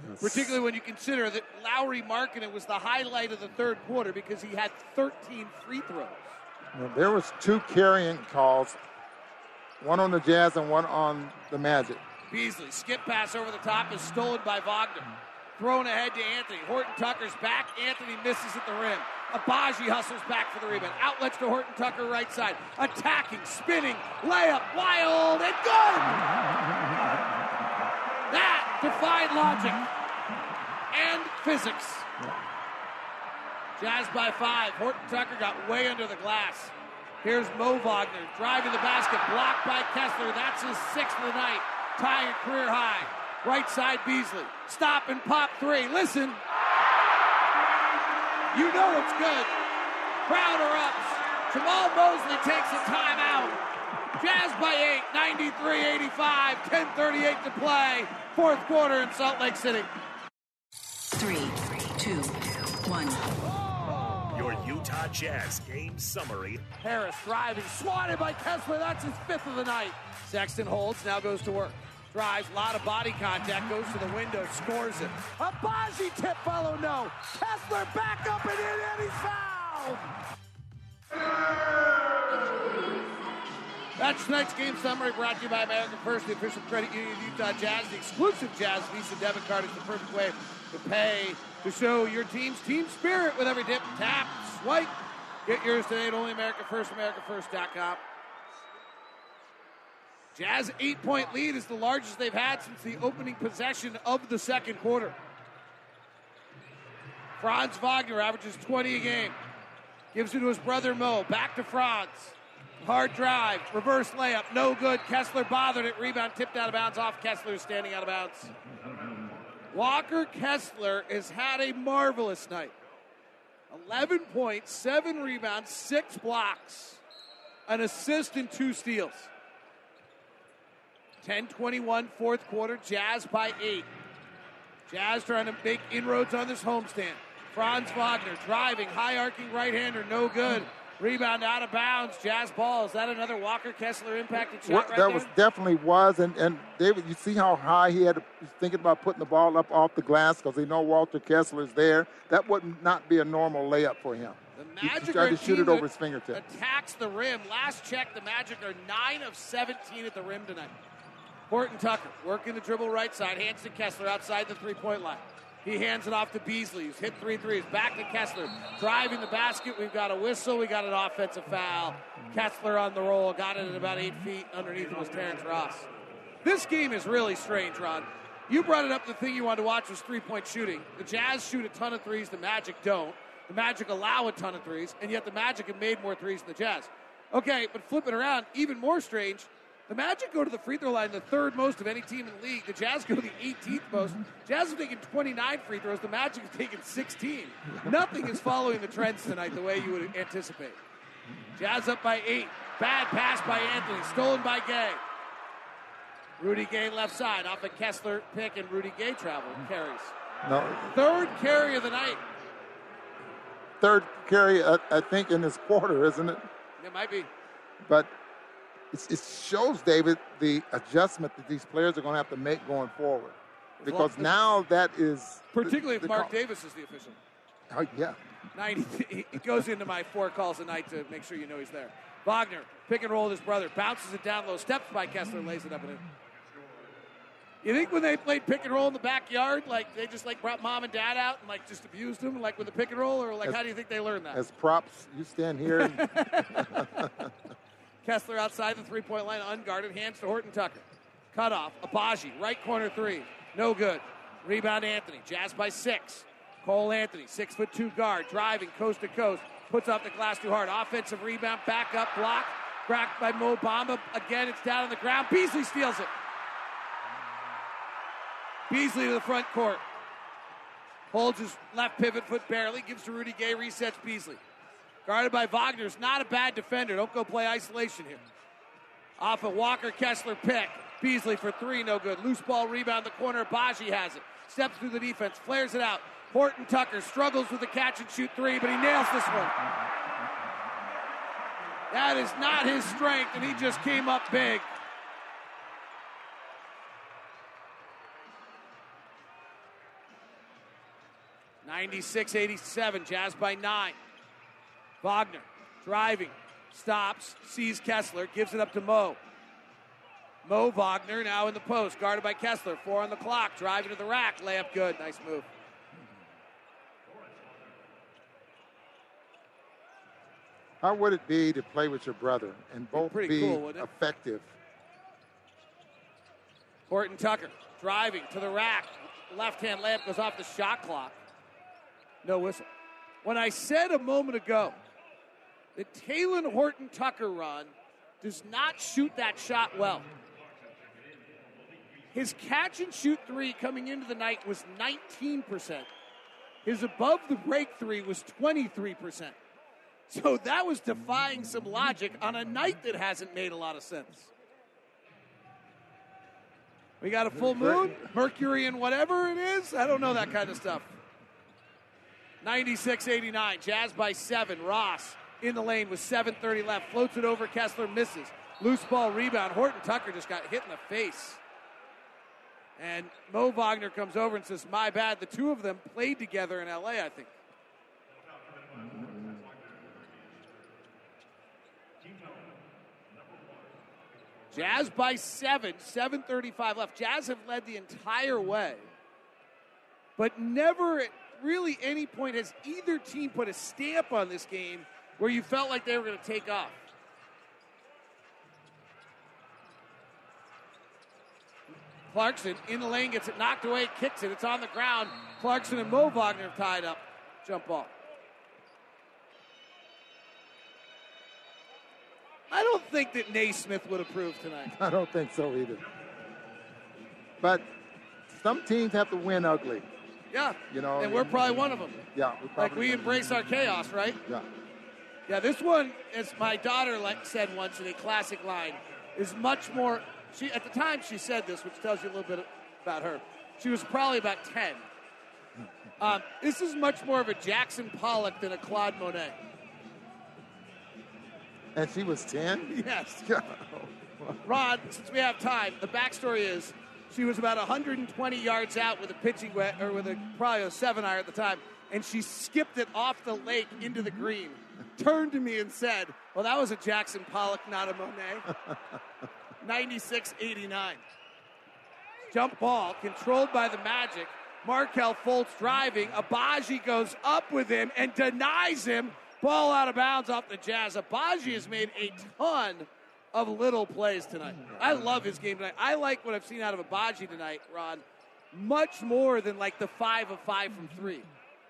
Yes. Particularly when you consider that Lauri Markkanen was the highlight of the third quarter because he had 13 free throws. Well, there was two carrying calls, one on the Jazz and one on the Magic. Beasley, skip pass over the top is stolen by Wagner. Thrown ahead to Anthony. Horton-Tucker's back. Anthony misses at the rim. Agbaji hustles back for the rebound. Outlets to Horton-Tucker right side. Attacking, spinning, layup, wild, and good! That defied logic and physics. Jazz by five. Horton-Tucker got way under the glass. Here's Mo Wagner driving the basket, blocked by Kessler. That's his sixth of the night. Tying a career high. Right side, Beasley. Stop and pop three. Listen. You know it's good. Crowd erupts. Jamal Mosley takes a timeout. Jazz by eight, 93-85, 10:38 to play. Fourth quarter in Salt Lake City. 3, 2, 1. Your Utah Jazz game summary. Harris driving, swatted by Kessler. That's his fifth of the night. Sexton holds, now goes to work. Drives, a lot of body contact, goes to the window, scores it. Agbaji tip, follow, no. Kessler back up and in, and he's fouled. That's tonight's game summary brought to you by American First, the official credit union of Utah Jazz. The exclusive Jazz Visa debit card is the perfect way to pay to show your team's team spirit with every dip, tap, swipe. Get yours today at only American First, AmericanFirst.com. Jazz 8-point lead is the largest they've had since the opening possession of the second quarter. Franz Wagner averages 20 a game. Gives it to his brother Mo. Back to Franz. Hard drive. Reverse layup. No good. Kessler bothered it. Rebound tipped out of bounds off Kessler, standing out of bounds. Walker Kessler has had a marvelous night. 11 points, 7 rebounds, 6 blocks, an assist and 2 steals. 10-21, fourth quarter, Jazz by 8. Jazz trying to make inroads on this homestand. Franz Wagner driving, high-arcing right-hander, no good. Rebound out of bounds, Jazz ball. Is that another Walker Kessler impacted shot right there? That was definitely was, and David, you see how high he had to be thinking about putting the ball up off the glass because they know Walter Kessler's there. That would not be a normal layup for him. The Magic tried to shoot it over his fingertips. Attacks the rim. Last check, the Magic are 9 of 17 at the rim tonight. Horton-Tucker working the dribble right side, hands to Kessler outside the three-point line. He hands it off to Beasley, who's hit three threes. Back to Kessler, driving the basket. We've got a whistle. We got an offensive foul. Kessler on the roll, got it at about 8 feet. Underneath it was Terrence Ross. This game is really strange, Ron. You brought it up. The thing you wanted to watch was three-point shooting. The Jazz shoot a ton of threes. The Magic don't. The Magic allow a ton of threes, and yet the Magic have made more threes than the Jazz. Okay, but flip it around, even more strange. The Magic go to the free throw line, the third most of any team in the league. The Jazz go to the 18th most. Jazz have taken 29 free throws. The Magic have taken 16. Nothing is following the trends tonight the way you would anticipate. Jazz up by 8. Bad pass by Anthony. Stolen by Gay. Rudy Gay left side. Off a Kessler pick, and Rudy Gay traveled. Carries. No. Third carry of the night. Third carry, I think, in this quarter, isn't it? It might be. But... It shows, David, the adjustment that these players are going to have to make going forward. Because now that is... Particularly if Mark Davis is the official. Oh, yeah. It goes into my 4 calls a night to make sure you know he's there. Wagner, pick and roll with his brother, bounces it down low, steps by Kessler, lays it up and in. You think when they played pick and roll in the backyard, like they just like brought mom and dad out and like just abused them, like with the pick and roll, or like how do you think they learned that? As props, you stand here. Kessler outside the three-point line, unguarded, hands to Horton-Tucker. Cut off, Agbaji, right corner three, no good. Rebound Anthony, Jazz by 6. Cole Anthony, 6'2" guard, driving coast to coast, puts off the glass too hard. Offensive rebound, back up, block, cracked by Mo Bamba. Again, it's down on the ground. Beasley steals it. Beasley to the front court. Holds his left pivot foot barely, gives to Rudy Gay, resets Beasley. Guarded by Wagner's not a bad defender. Don't go play isolation here. Off a Walker Kessler pick. Beasley for three, no good. Loose ball rebound the corner. Agbaji has it. Steps through the defense, flares it out. Horton-Tucker struggles with the catch-and-shoot three, but he nails this one. That is not his strength, and he just came up big. (96-87), Jazz by 9. Wagner driving, stops, sees Kessler, gives it up to Mo. Mo Wagner now in the post, guarded by Kessler. 4 on the clock, driving to the rack, layup good. Nice move. How would it be to play with your brother and both be cool, effective? Horton-Tucker driving to the rack. Left-hand layup goes off the shot clock. No whistle. When I said a moment ago that Talen Horton-Tucker run does not shoot that shot well. His catch-and-shoot three coming into the night was 19%. His above-the-break three was 23%. So that was defying some logic on a night that hasn't made a lot of sense. We got a full moon, Mercury and whatever it is. I don't know that kind of stuff. 96-89, Jazz by 7. Ross in the lane with 7:30 left. Floats it over, Kessler misses. Loose ball rebound. Horton-Tucker just got hit in the face. And Mo Wagner comes over and says, my bad. The two of them played together in L.A., I think. Jazz by 7, 7:35 left. Jazz have led the entire way. But never at really any point has either team put a stamp on this game where you felt like they were going to take off. Clarkson in the lane, gets it knocked away, kicks it. It's on the ground. Clarkson and Mo Wagner have tied up. Jump ball. I don't think that Naismith would approve tonight. I don't think so either. But some teams have to win ugly. Yeah. You know, and we're probably one of them. Yeah. Like we embrace our chaos, right? Yeah. Yeah, this one, as my daughter said once in a classic line, is much more, at the time she said this, which tells you a little bit about her. She was probably about 10. This is much more of a Jackson Pollock than a Claude Monet. And she was 10? Yes. Rod, since we have time, the backstory is she was about 120 yards out with a pitching wedge, or with a probably a 7-iron at the time, and she skipped it off the lake into the green, turned to me and said, well, that was a Jackson Pollock, not a Monet. 96-89. Jump ball controlled by the Magic. Markelle Fultz driving. Agbaji goes up with him and denies him. Ball out of bounds off the Jazz. Agbaji has made a ton of little plays tonight. I love his game tonight. I like what I've seen out of Agbaji tonight, Ron, much more than like the 5 of 5 from 3.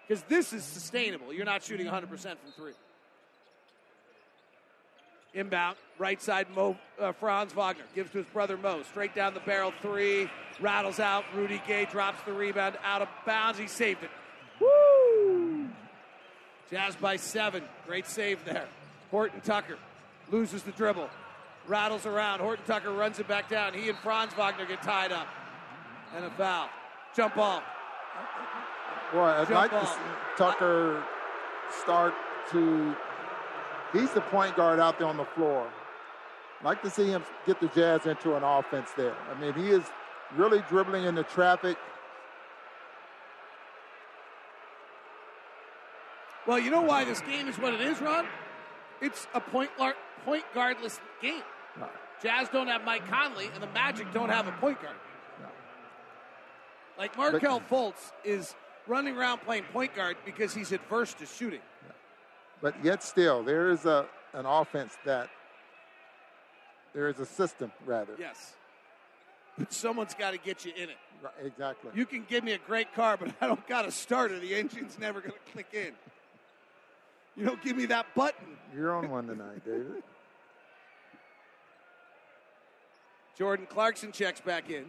Because this is sustainable. You're not shooting 100% from 3. Inbound, right side, Franz Wagner gives to his brother Mo. Straight down the barrel, 3. Rattles out. Rudy Gay drops the rebound out of bounds. He saved it. Jazz by 7. Great save there. Horton-Tucker loses the dribble. Rattles around. Horton-Tucker runs it back down. He and Franz Wagner get tied up. And a foul. Jump ball. Boy, I'd like to see Tucker start to... He's the point guard out there on the floor. I'd like to see him get the Jazz into an offense there. I mean, he is really dribbling into traffic. Well, you know why this game is what it is, Ron? It's a point guardless game. No. Jazz don't have Mike Conley, and the Magic don't have a point guard. No. Like, Markelle Fultz is running around playing point guard because he's adverse to shooting. No. But yet still, there is an offense that There is a system, rather. Yes. But someone's got to get you in it. Right, exactly. You can give me a great car, but I don't got a starter. The engine's never going to click in. You don't give me that button. You're on one tonight, David. Jordan Clarkson checks back in.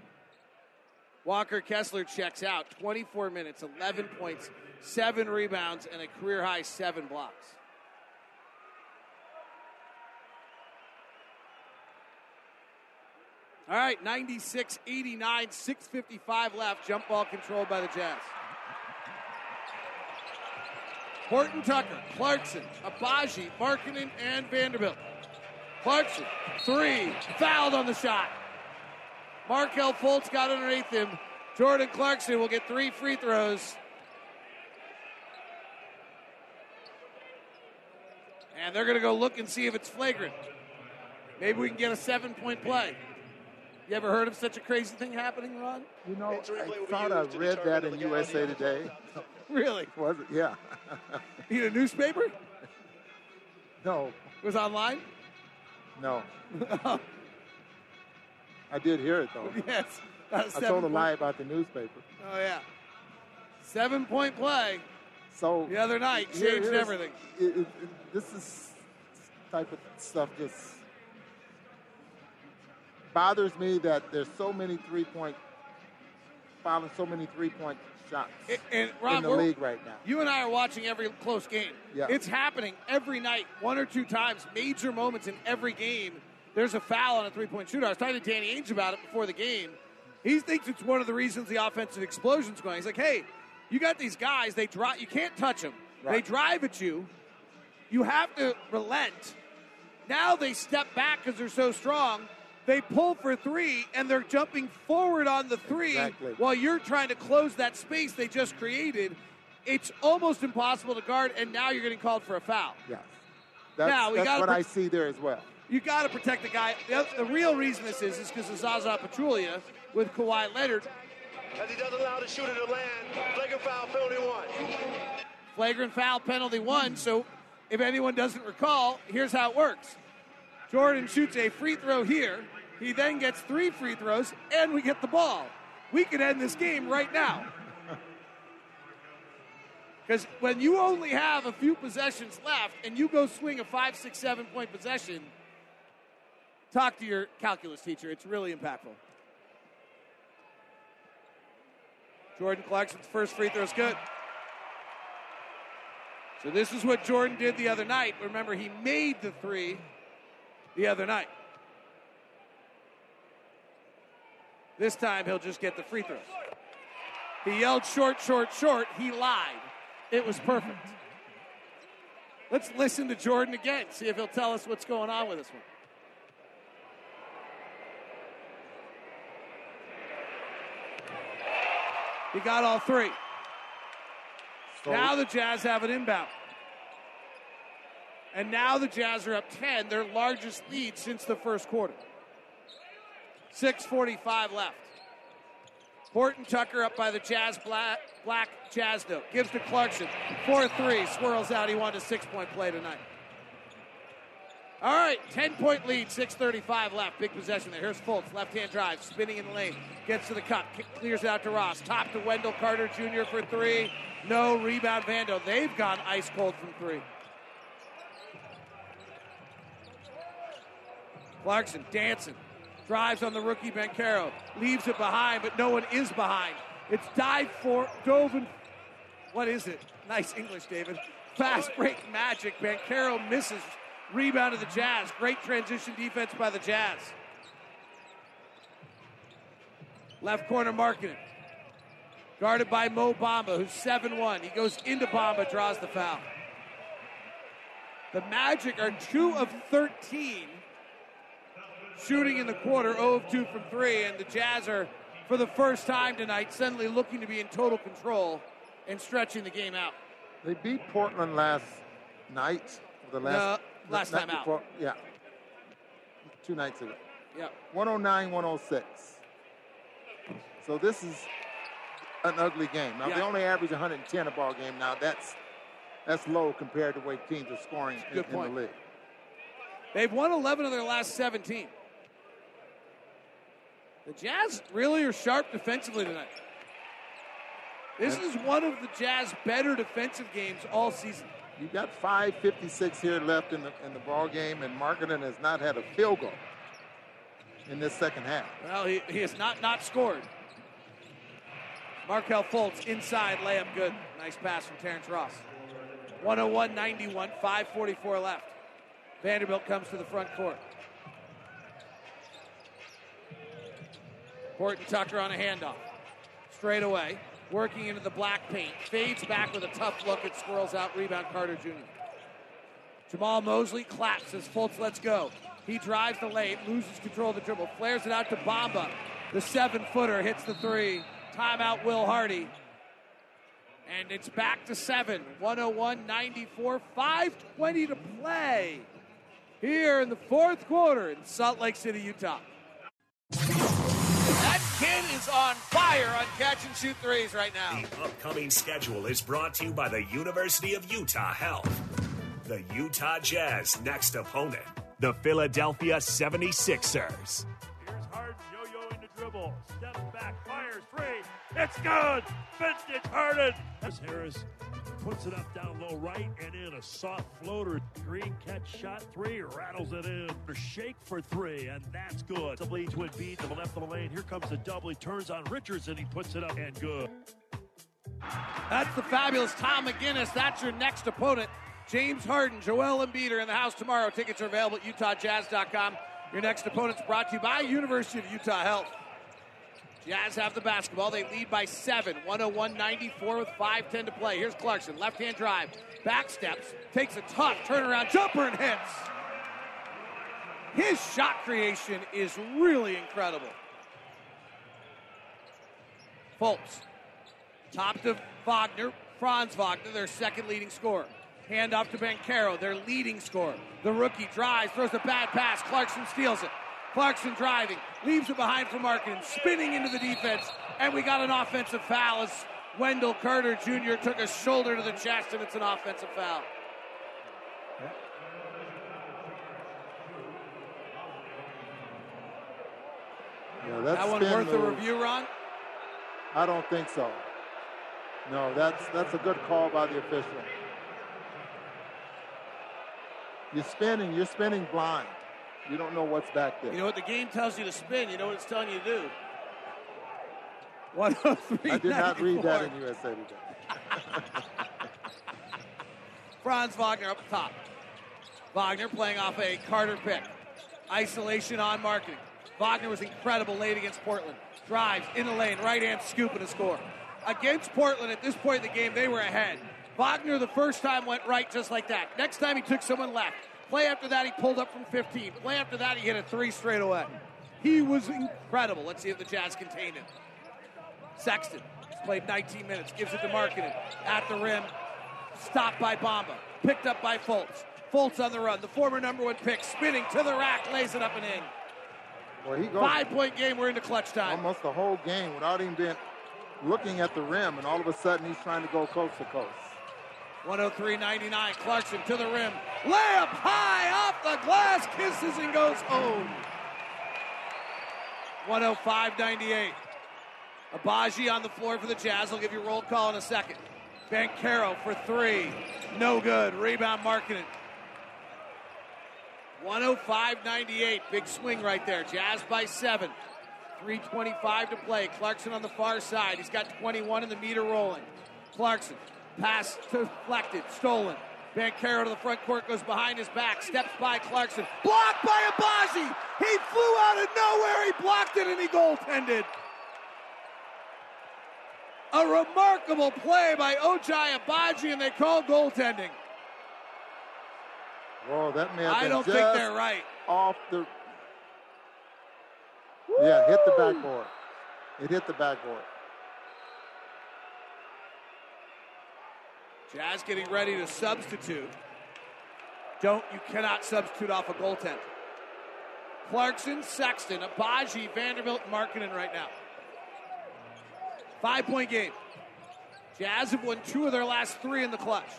Walker Kessler checks out. 24 minutes, 11 points, 7 rebounds, and a career-high 7 blocks. All right, 96-89, 6:55 left. Jump ball controlled by the Jazz. Horton-Tucker, Clarkson, Agbaji, Markkanen, and Vanderbilt. Clarkson, three, fouled on the shot. Markelle Fultz got underneath him. Jordan Clarkson will get 3 free throws. And they're going to go look and see if it's flagrant. Maybe we can get a 7-point play. You ever heard of such a crazy thing happening, Ron? You know, I thought I read that in USA Today. Really? Was it? Yeah. In a newspaper? No. It was online? No. I did hear it, though. Yes. I told a lie about the newspaper. Oh, yeah. 7-point play. So the other night changed everything. This is type of stuff just bothers me that there's so many three-point shots and Rob, in the league right now. You and I are watching every close game. Yeah. It's happening every night, 1 or 2 times, major moments in every game. There's a foul on a three-point shooter. I was talking to Danny Ainge about it before the game. He thinks it's one of the reasons the offensive explosion's going. He's like, hey, you got these guys. They drive. You can't touch them. Right. They drive at you. You have to relent. Now they step back because they're so strong. They pull for three, and they're jumping forward on the three while you're trying to close that space they just created. It's almost impossible to guard, and now you're getting called for a foul. Yes. That's what I see there as well. You got to protect the guy. The real reason this is because of Zaza Pachulia with Kawhi Leonard. As he doesn't allow the shooter to land, flagrant foul, penalty 1. Flagrant foul, penalty 1. So if anyone doesn't recall, here's how it works. Jordan shoots a free throw here. He then gets 3 free throws, and we get the ball. We could end this game right now. Because when you only have a few possessions left and you go swing a 5, 6, 7-point possession, talk to your calculus teacher. It's really impactful. Jordan Clarkson's first free throw is good. So this is what Jordan did the other night. Remember, he made the three the other night. This time he'll just get the free throws. He yelled short, short, short. He lied. It was perfect. Let's listen to Jordan again, see if he'll tell us what's going on with this one. He got all 3. So now the Jazz have an inbound. And now the Jazz are up 10, their largest lead since the first quarter. 6:45 left. Horton-Tucker up by the Jazz black Jazz note. Gives to Clarkson. 4-3. Swirls out. He won a 6-point play tonight. All right. 10-point lead. 6:35 left. Big possession there. Here's Fultz. Left-hand drive. Spinning in the lane. Gets to the cup. Clears it out to Ross. Top to Wendell Carter Jr. for 3. No. Rebound Vando. They've gone ice cold from 3. Clarkson dancing. Drives on the rookie Banchero. Leaves it behind, but no one is behind. It's what is it? Nice English, David. Fast break magic. Banchero misses. Rebound to the Jazz. Great transition defense by the Jazz. Left corner Markkanen. Guarded by Mo Bamba, who's 7-1. He goes into Bamba, draws the foul. The Magic are 2 of 13. Shooting in the quarter, 0 of 2 from 3, and the Jazz are, for the first time tonight, suddenly looking to be in total control and stretching the game out. They beat Portland last night. Last time before, out. Yeah. 2 nights ago. Yeah. 109-106. So this is an ugly game. Now, They only average 110 a ball game. Now, that's low compared to the way teams are scoring in the league. They've won 11 of their last 17. The Jazz really are sharp defensively tonight. This is one of the Jazz better defensive games all season. You've got 5:56 here left in the ball game, and Markkanen has not had a field goal in this second half. Well, he has not scored. Markelle Fultz inside, layup good. Nice pass from Terrence Ross. 101-91, 5:44 left. Vanderbilt comes to the front court. Horton-Tucker on a handoff. Straight away, working into the black paint. Fades back with a tough look. It squirrels out. Rebound Carter Jr. Jamal Mosley claps as Fultz lets go. He drives the lane, loses control of the dribble, flares it out to Bamba. The 7-footer hits the three. Timeout Will Hardy. And it's back to 7. 101-94, 5:20 to play here in the fourth quarter in Salt Lake City, Utah. That kid is on fire on catch-and-shoot threes right now. The upcoming schedule is brought to you by the University of Utah Health. The Utah Jazz next opponent, the Philadelphia 76ers. Here's Harden yo-yoing the dribble. Steps back, fires free. It's good. Vintage Harden. As Harris puts it up down low right and in a soft floater. Green catch shot three, rattles it in. Shake for three, and that's good. The lead to Embiid to the left of the lane. Here comes the double. He turns on Richards, and he puts it up and good. That's the fabulous Tom McGinnis. That's your next opponent. James Harden, Joel Embiid are in the house tomorrow. Tickets are available at utahjazz.com. Your next opponent's brought to you by University of Utah Health. Jazz have the basketball. They lead by 7. 101-94 with 5:10 to play. Here's Clarkson. Left-hand drive. Back steps. Takes a tough turnaround jumper and hits. His shot creation is really incredible. Fultz. Top to Wagner. Franz Wagner, their second leading scorer. Hand off to Banchero, their leading scorer. The rookie drives, throws a bad pass. Clarkson steals it. Clarkson driving, leaves it behind for Markkanen, spinning into the defense, and we got an offensive foul as Wendell Carter Jr. took a shoulder to the chest, and it's an offensive foul. Yeah, that one worth a review, Ron? I don't think so. No, that's a good call by the official. You're spinning blind. You don't know what's back there. You know what the game tells you to spin. You know what it's telling you to do. 103. I did not read that in USA Today. Franz Wagner up top. Wagner playing off a Carter pick. Isolation on Markkanen. Wagner was incredible late against Portland. Drives in the lane, right-hand scoop and a score. Against Portland, at this point in the game, they were ahead. Wagner the first time went right just like that. Next time he took someone left. Play after that, he pulled up from 15. Play after that, he hit a three straight away. He was incredible. Let's see if the Jazz contain him. Sexton has played 19 minutes. Gives it to Markkanen. At the rim, stopped by Bamba. Picked up by Fultz. Fultz on the run. The former number 1 pick, spinning to the rack, lays it up and in. Well, 5-point game, we're into clutch time. Almost the whole game without even being looking at the rim, and all of a sudden he's trying to go coast to coast. 103-99, Clarkson to the rim. Layup high off the glass, kisses and goes home. 105-98. Agbaji on the floor for the Jazz. I'll give you a roll call in a second. Banchero for three. No good. Rebound Markkanen. 105-98. Big swing right there. Jazz by 7. 3:25 to play. Clarkson on the far side. He's got 21 in the meter rolling. Clarkson. Pass deflected, stolen. Banchero to the front court, goes behind his back, steps by Clarkson. Blocked by Agbaji! He flew out of nowhere, he blocked it, and he goaltended. A remarkable play by Ochai Agbaji, and they call goaltending. Whoa, that may have been just think they're right. Off the... Woo! Yeah, hit the backboard. It hit the backboard. Jazz getting ready to substitute. You cannot substitute off a goaltender. Clarkson, Sexton, Agbaji, Vanderbilt, Markkanen right now. 5-point game. Jazz have won 2 of their last 3 in the clutch.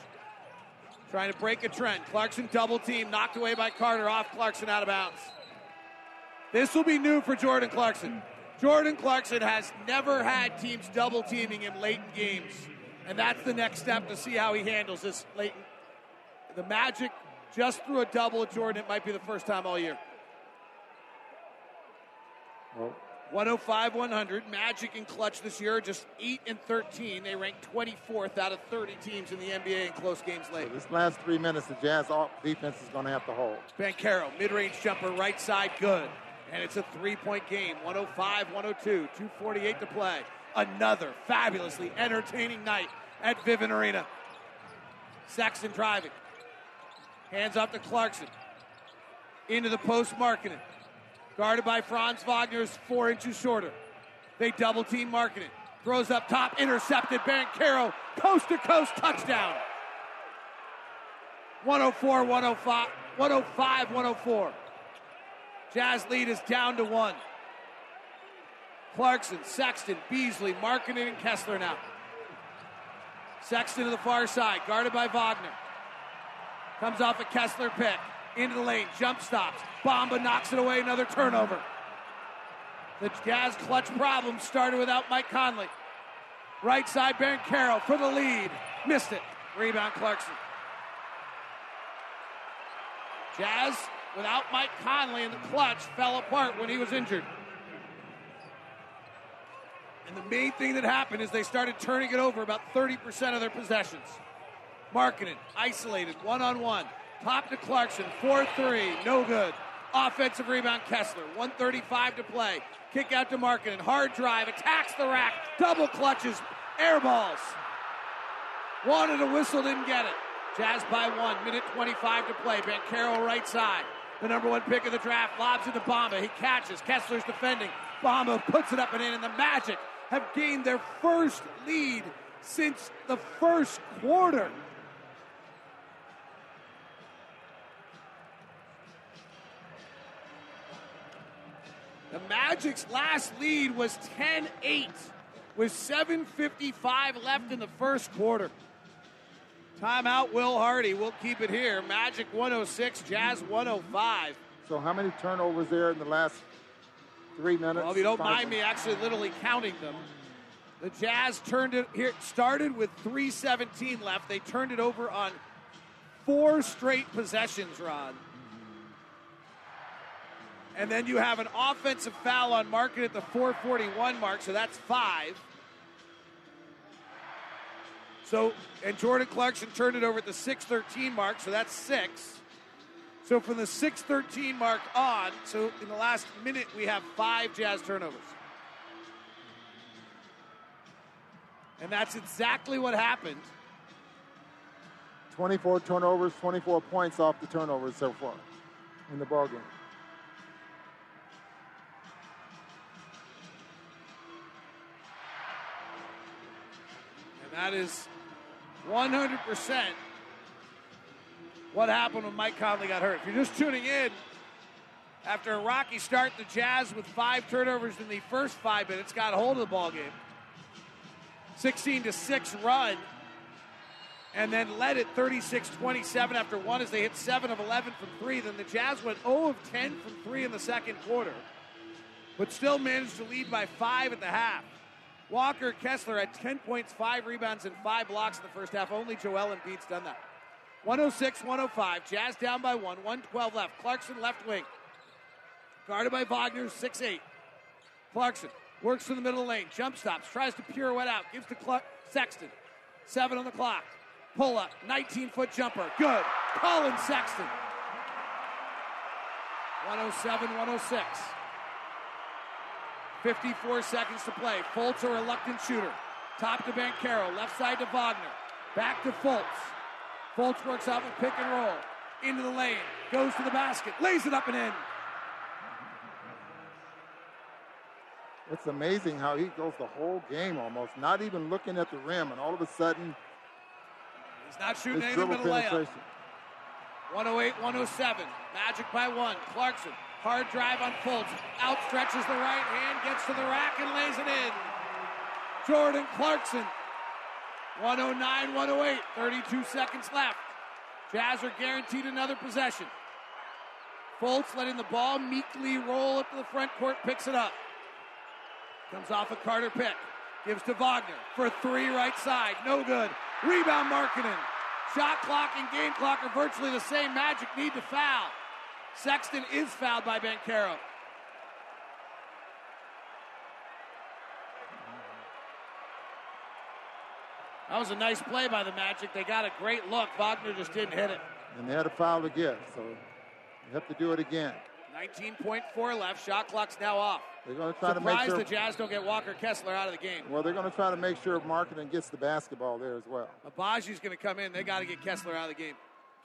Trying to break a trend. Clarkson double team, knocked away by Carter, off Clarkson out of bounds. This will be new for Jordan Clarkson. Jordan Clarkson has never had teams double-teaming him late in games, and that's the next step to see how he handles this late. The Magic just threw a double at Jordan. It might be the first time all year. 105-100. Magic and clutch this year, just 8-13. They rank 24th out of 30 teams in the NBA in close games late. So this last 3 minutes, the Jazz defense is going to have to hold. Banchero, mid-range jumper, right side, good. And it's a three-point game, 105-102, 2:48 to play. Another fabulously entertaining night at Vivint Arena. Sexton driving. Hands off to Clarkson. Into the post, Markkanen. Guarded by Franz Wagner, is 4 inches shorter. They double-team Markkanen. Throws up top, intercepted. Banchero, coast-to-coast, touchdown. 104-105, 105-104. Jazz lead is down to one. Clarkson, Sexton, Beasley, Markkanen, and Kessler now. Sexton to the far side, guarded by Wagner. Comes off a Kessler pick. Into the lane, jump stops. Bamba knocks it away, another turnover. The Jazz clutch problem started without Mike Conley. Right side, Banchero for the lead. Missed it. Rebound, Clarkson. Jazz, without Mike Conley in the clutch, fell apart when he was injured. And the main thing that happened is they started turning it over about 30% of their possessions. Markkanen, isolated, one-on-one. Top to Clarkson, 4-3, no good. Offensive rebound, Kessler, 1:35 to play. Kick out to Markkanen, hard drive, attacks the rack, double clutches, air balls. Wanted a whistle, didn't get it. Jazz by 1, minute 25 to play. Banchero right side, the number one pick of the draft, lobs it to Bamba. He catches, Kessler's defending. Bamba puts it up and in, and the Magic have gained their first lead since the first quarter. The Magic's last lead was 10-8 with 7:55 left in the first quarter. Timeout, Will Hardy. We'll keep it here. Magic 106, Jazz 105. So how many turnovers there in the last 3 minutes? Well, if you don't mind me actually literally counting them, the Jazz turned it here. Started with 3:17 left. They turned it over on 4 straight possessions, Ron. And then you have an offensive foul on Markkanen at the 4:41 mark, so that's 5. So, and Jordan Clarkson turned it over at the 6:13 mark, so that's 6. So from the 6:13 mark on, so in the last minute we have 5 Jazz turnovers. And that's exactly what happened. 24 turnovers, 24 points off the turnovers so far in the ballgame. That is 100% what happened when Mike Conley got hurt. If you're just tuning in, after a rocky start, the Jazz with 5 turnovers in the first 5 minutes got a hold of the ballgame. 16-6 run, and then led it 36-27 after one as they hit 7 of 11 from 3. Then the Jazz went 0 of 10 from 3 in the second quarter, but still managed to lead by 5 at the half. Walker Kessler had 10 points, 5 rebounds, and 5 blocks in the first half. Only Joel Embiid's done that. 106-105. Jazz down by 1. 1:12 left. Clarkson left wing. Guarded by Wagner, 6'8". Clarkson works to the middle lane. Jump stops. Tries to pirouette out. Gives to Sexton. 7 on the clock. Pull up. 19-foot jumper. Good. Colin Sexton. 107-106. 54 seconds to play. Fultz, a reluctant shooter. Top to Banchero. Left side to Wagner. Back to Fultz. Fultz works off a pick and roll. Into the lane. Goes to the basket. Lays it up and in. It's amazing how he goes the whole game almost, not even looking at the rim, and all of a sudden he's not shooting any middle layup. 108-107. Magic by 1. Clarkson. Hard drive on Fultz, outstretches the right hand, gets to the rack, and lays it in. Jordan Clarkson, 109-108, 32 seconds left. Jazz are guaranteed another possession. Fultz letting the ball meekly roll up to the front court, picks it up. Comes off a Carter pick. Gives to Wagner for three right side. No good. Rebound Markkanen. Shot clock and game clock are virtually the same. Magic need to foul. Sexton is fouled by Banchero. That was a nice play by the Magic. They got a great look. Wagner just didn't hit it. And they had a foul to get, so you have to do it again. 19.4 left. Shot clock's now off. They're going to try to make sure the Jazz don't get Walker Kessler out of the game. Well, they're going to try to make sure Markkanen gets the basketball there as well. Agbaji's going to come in. They got to get Kessler out of the game.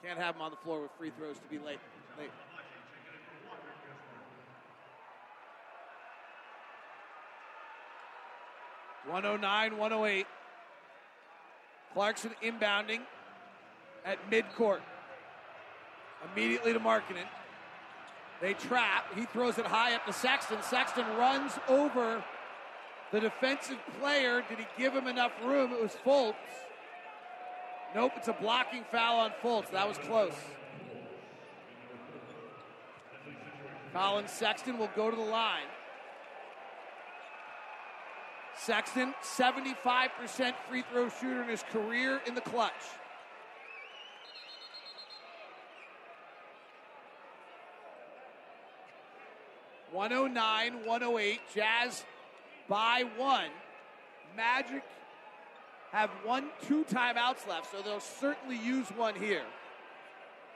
Can't have him on the floor with free throws to be late. .109, .108. Clarkson inbounding at midcourt. Immediately to Markkanen. They trap. He throws it high up to Sexton. Sexton runs over the defensive player. Did he give him enough room? It was Fultz. Nope, it's a blocking foul on Fultz. That was close. Colin Sexton will go to the line. Sexton, 75% free throw shooter in his career in the clutch. .109, .108, Jazz by one. Magic have two timeouts left, so they'll certainly use one here.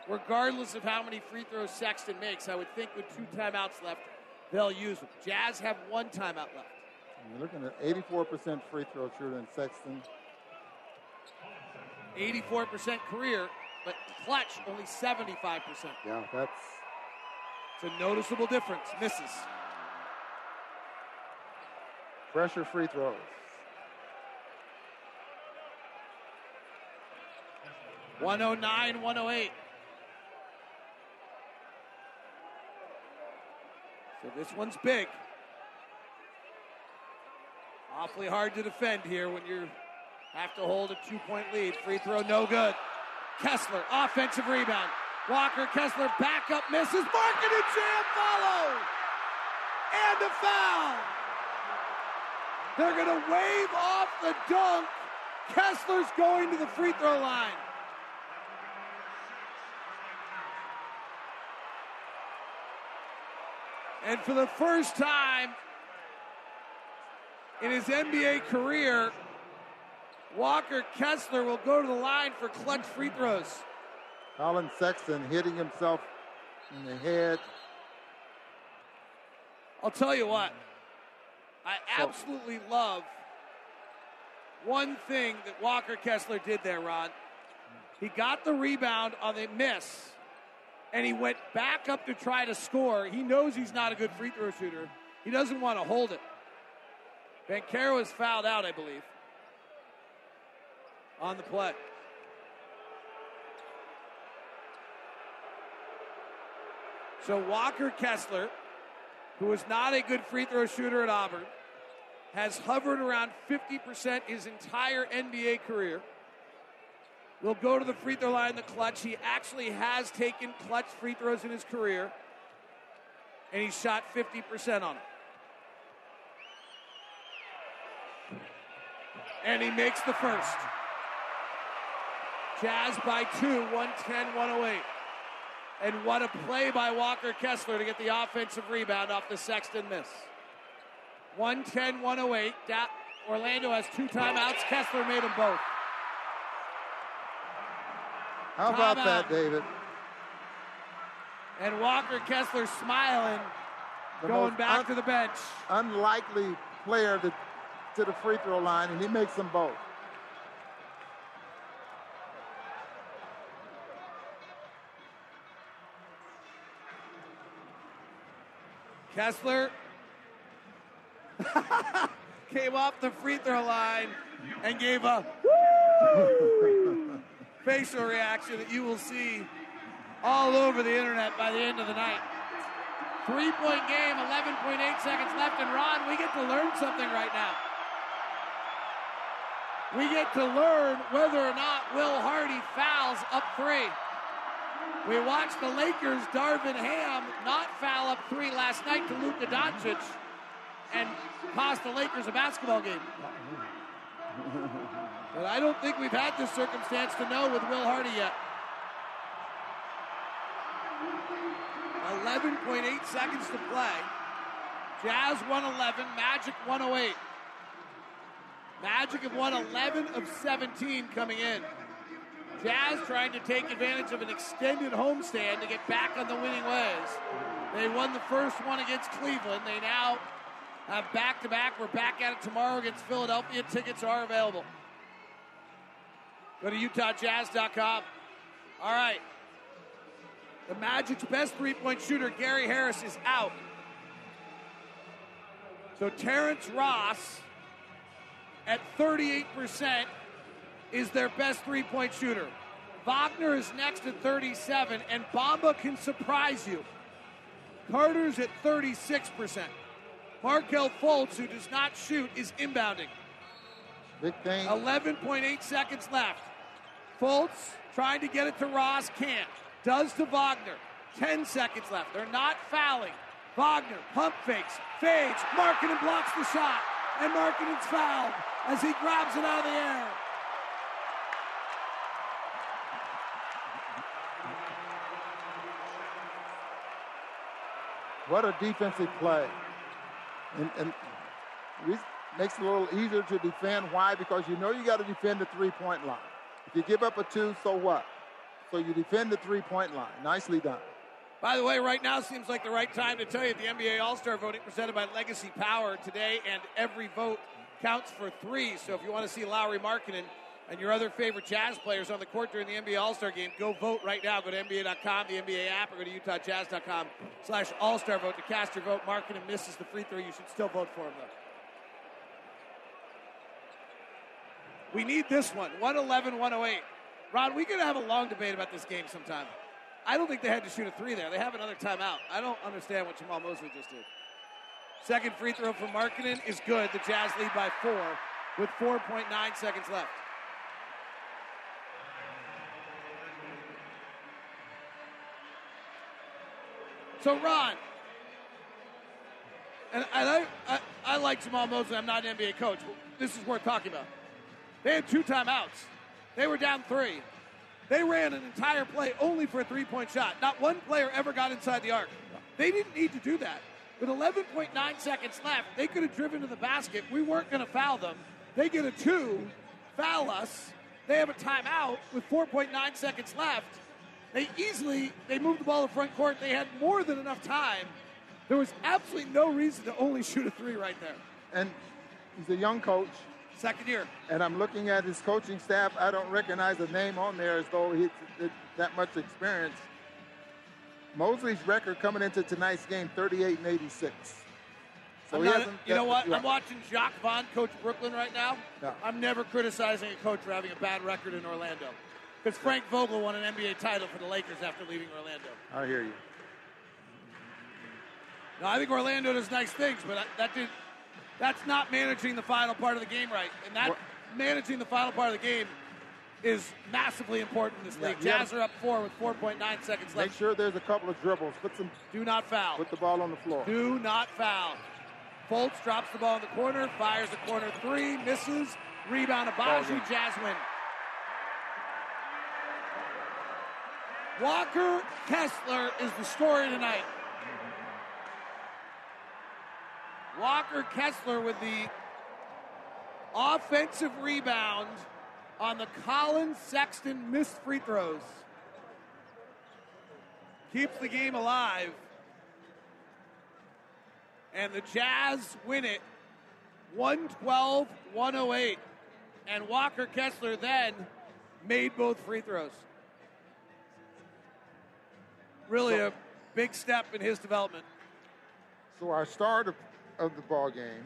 Regardless of how many free throws Sexton makes, I would think with two timeouts left, they'll use them. Jazz have one timeout left. You're looking at 84% free throw shooter in Sexton. 84% career, but clutch only 75%. Yeah, it's a noticeable difference. Misses. Pressure free throws. .109, .108. So this one's big. Awfully hard to defend here when you have to hold a two-point lead. Free throw, no good. Kessler, offensive rebound. Walker Kessler back up, misses. Markkanen jam follow. And a foul. They're going to wave off the dunk. Kessler's going to the free throw line. And for the first time in his NBA career, Walker Kessler will go to the line for clutch free throws. Colin Sexton hitting himself in the head. I'll tell you what, I absolutely love one thing that Walker Kessler did there, Ron. He got the rebound on the miss, and he went back up to try to score. He knows he's not a good free throw shooter. He doesn't want to hold it. Banchero is fouled out, I believe, on the play. So Walker Kessler, who is not a good free throw shooter at Auburn, has hovered around 50% his entire NBA career, will go to the free throw line in the clutch. He actually has taken clutch free throws in his career, and he shot 50% on it. And he makes the first. Jazz by two, 110-108. And what a play by Walker Kessler to get the offensive rebound off the Sexton miss. 110-108. Orlando has two timeouts. Kessler made them both. How about that, David? And Walker Kessler smiling, going back to the bench. Unlikely player to the free throw line, and he makes them both. Kessler came off the free throw line and gave a woo facial reaction that you will see all over the internet by the end of the night. 3-point game, 11.8 seconds left, and Ron, we get to learn something right now. We get to learn whether or not Will Hardy fouls up three. We watched the Lakers' Darvin Ham not foul up three last night to Luka Doncic. and cost the Lakers a basketball game. But I don't think we've had this circumstance to know with Will Hardy yet. 11.8 seconds to play. Jazz 111, Magic 108. Magic have won 11 of 17 coming in. Jazz trying to take advantage of an extended homestand to get back on the winning ways. They won the first one against Cleveland. They now have back-to-back. We're back at it tomorrow against Philadelphia. Tickets are available. Go to utahjazz.com. All right. The Magic's best three-point shooter, Gary Harris, is out. So Terrence Ross, at 38%, is their best three-point shooter. Wagner is next at 37%, and Bamba can surprise you. Carter's at 36%. Markelle Fultz, who does not shoot, is inbounding. Big thing. 11.8 seconds left. Fultz trying to get it to Ross, can't. Does to Wagner. 10 seconds left. They're not fouling. Wagner pump fakes, fades. Markkanen blocks the shot, and Markkanen's fouled as he grabs it out of the air. What a defensive play. And it makes it a little easier to defend. Why? Because you know you got to defend the three-point line. If you give up a two, so what? So you defend the three-point line. Nicely done. By the way, right now seems like the right time to tell you the NBA All-Star voting presented by Legacy Power today, and every vote counts for three. So if you want to see Lauri Markkanen and your other favorite Jazz players on the court during the NBA All-Star game, go vote right now. Go to NBA.com, the NBA app, or go to utahjazz.com/All-Star vote to cast your vote. Markkanen misses the free throw. You should still vote for him, though. We need this one, 111-108. Ron, we're going to have a long debate about this game sometime. I don't think they had to shoot a three there. They have another timeout. I don't understand what Jamal Mosley just did. Second free throw for Markkanen is good. The Jazz lead by 4 with 4.9 seconds left. So, Ron, and I like Jamal Mosley. I'm not an NBA coach, but this is worth talking about. They had 2 timeouts. They were down 3. They ran an entire play only for a three-point shot. Not one player ever got inside the arc. They didn't need to do that. With 11.9 seconds left, they could have driven to the basket. We weren't going to foul them. They get a 2, foul us. They have a timeout with 4.9 seconds left. They moved the ball in front court. They had more than enough time. There was absolutely no reason to only shoot a three right there. And he's a young coach. Second year. And I'm looking at his coaching staff. I don't recognize the name on there as though he's that much experience. Mosley's record coming into tonight's game, 38-86. So you know what? I'm watching Jacques Vaughn coach Brooklyn right now. No. I'm never criticizing a coach for having a bad record in Orlando. Because Frank Vogel won an NBA title for the Lakers after leaving Orlando. I hear you. No, I think Orlando does nice things, but that's not managing the final part of the game right. And managing the final part of the game is massively important in this league. Jazz are up 4 with 4.9 seconds left. Make sure there's a couple of dribbles. Do not foul. Put the ball on the floor. Do not foul. Fultz drops the ball in the corner, fires a corner three, misses, rebound Agbaji, Jazz win. Walker Kessler is the story tonight. Walker Kessler with the offensive rebound on the Colin Sexton missed free throws. Keeps the game alive. And the Jazz win it 112-108. And Walker Kessler then made both free throws. Really a big step in his development. So our star of the ball game,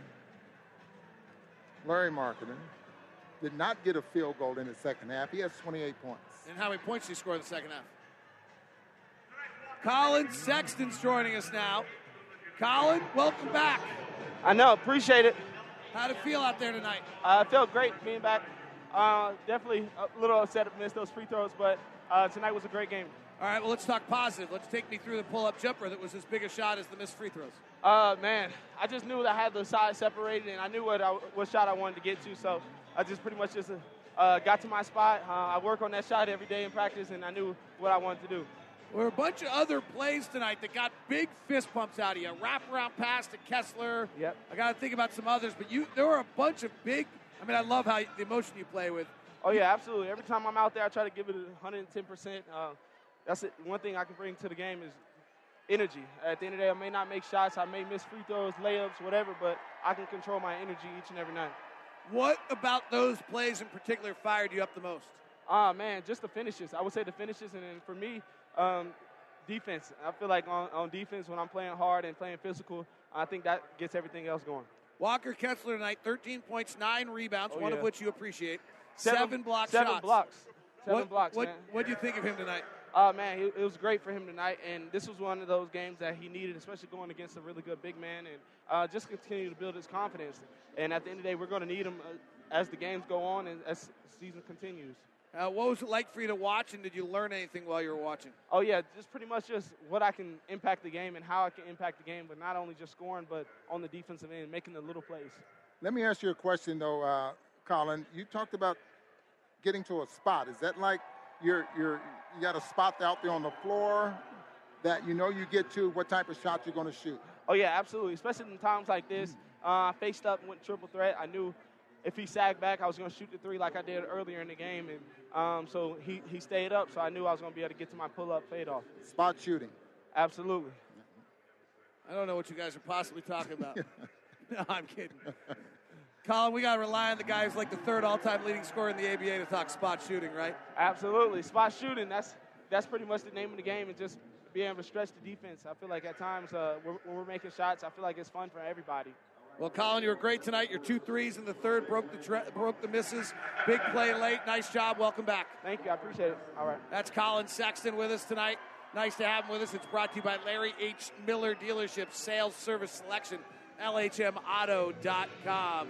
Lauri Markkanen, did not get a field goal in the second half. He has 28 points. And how many points did he score in the second half? Colin Sexton's joining us now. Colin, welcome back. I know, appreciate it. How'd it feel out there tonight? It felt great being back. Definitely a little upset I missed those free throws, but tonight was a great game. All right, well, let's talk positive. Let's take me through the pull-up jumper that was as big a shot as the missed free throws. Man, I just knew that I had the side separated, and I knew what shot I wanted to get to, so I just pretty much just got to my spot. I work on that shot every day in practice, and I knew what I wanted to do. There were a bunch of other plays tonight that got big fist bumps out of you. Wraparound pass to Kessler. Yep. I got to think about some others, but there were a bunch of big. I mean, I love how the emotion you play with. Oh, yeah, absolutely. Every time I'm out there, I try to give it 110%. That's it. One thing I can bring to the game is energy. At the end of the day, I may not make shots. I may miss free throws, layups, whatever, but I can control my energy each and every night. What about those plays in particular fired you up the most? Man, just the finishes. I would say the finishes, and then for me, defense. I feel like on defense, when I'm playing hard and playing physical, I think that gets everything else going. Walker Kessler tonight, 13 points, 9 rebounds, one of which you appreciate. Seven blocks. What do you think of him tonight? Man, it was great for him tonight, and this was one of those games that he needed, especially going against a really good big man, and just continue to build his confidence. And at the end of the day, we're going to need him as the games go on and as the season continues. What was it like for you to watch, and did you learn anything while you were watching? Oh, yeah, just pretty much just what I can impact the game and how I can impact the game, but not only just scoring, but on the defensive end, making the little plays. Let me ask you a question, though, Colin. You talked about getting to a spot. Is that like you got a spot out there on the floor that you know you get to, what type of shot you're going to shoot? Oh, yeah, absolutely, especially in times like this. I faced up and went triple threat. I knew if he sagged back, I was going to shoot the three like I did earlier in the game. And so he stayed up, so I knew I was going to be able to get to my pull-up fade-off. Spot shooting. Absolutely. I don't know what you guys are possibly talking about. No, I'm kidding. Colin, we got to rely on the guy who's like the third all-time leading scorer in the ABA to talk spot shooting, right? Absolutely. Spot shooting, that's pretty much the name of the game, and just being able to stretch the defense. I feel like at times when we're making shots, I feel like it's fun for everybody. Well, Colin, you were great tonight. Your 2 threes in the third broke the misses. Big play late. Nice job. Welcome back. Thank you. I appreciate it. All right. That's Colin Sexton with us tonight. Nice to have him with us. It's brought to you by Larry H. Miller Dealership, Sales Service Selection, LHMauto.com.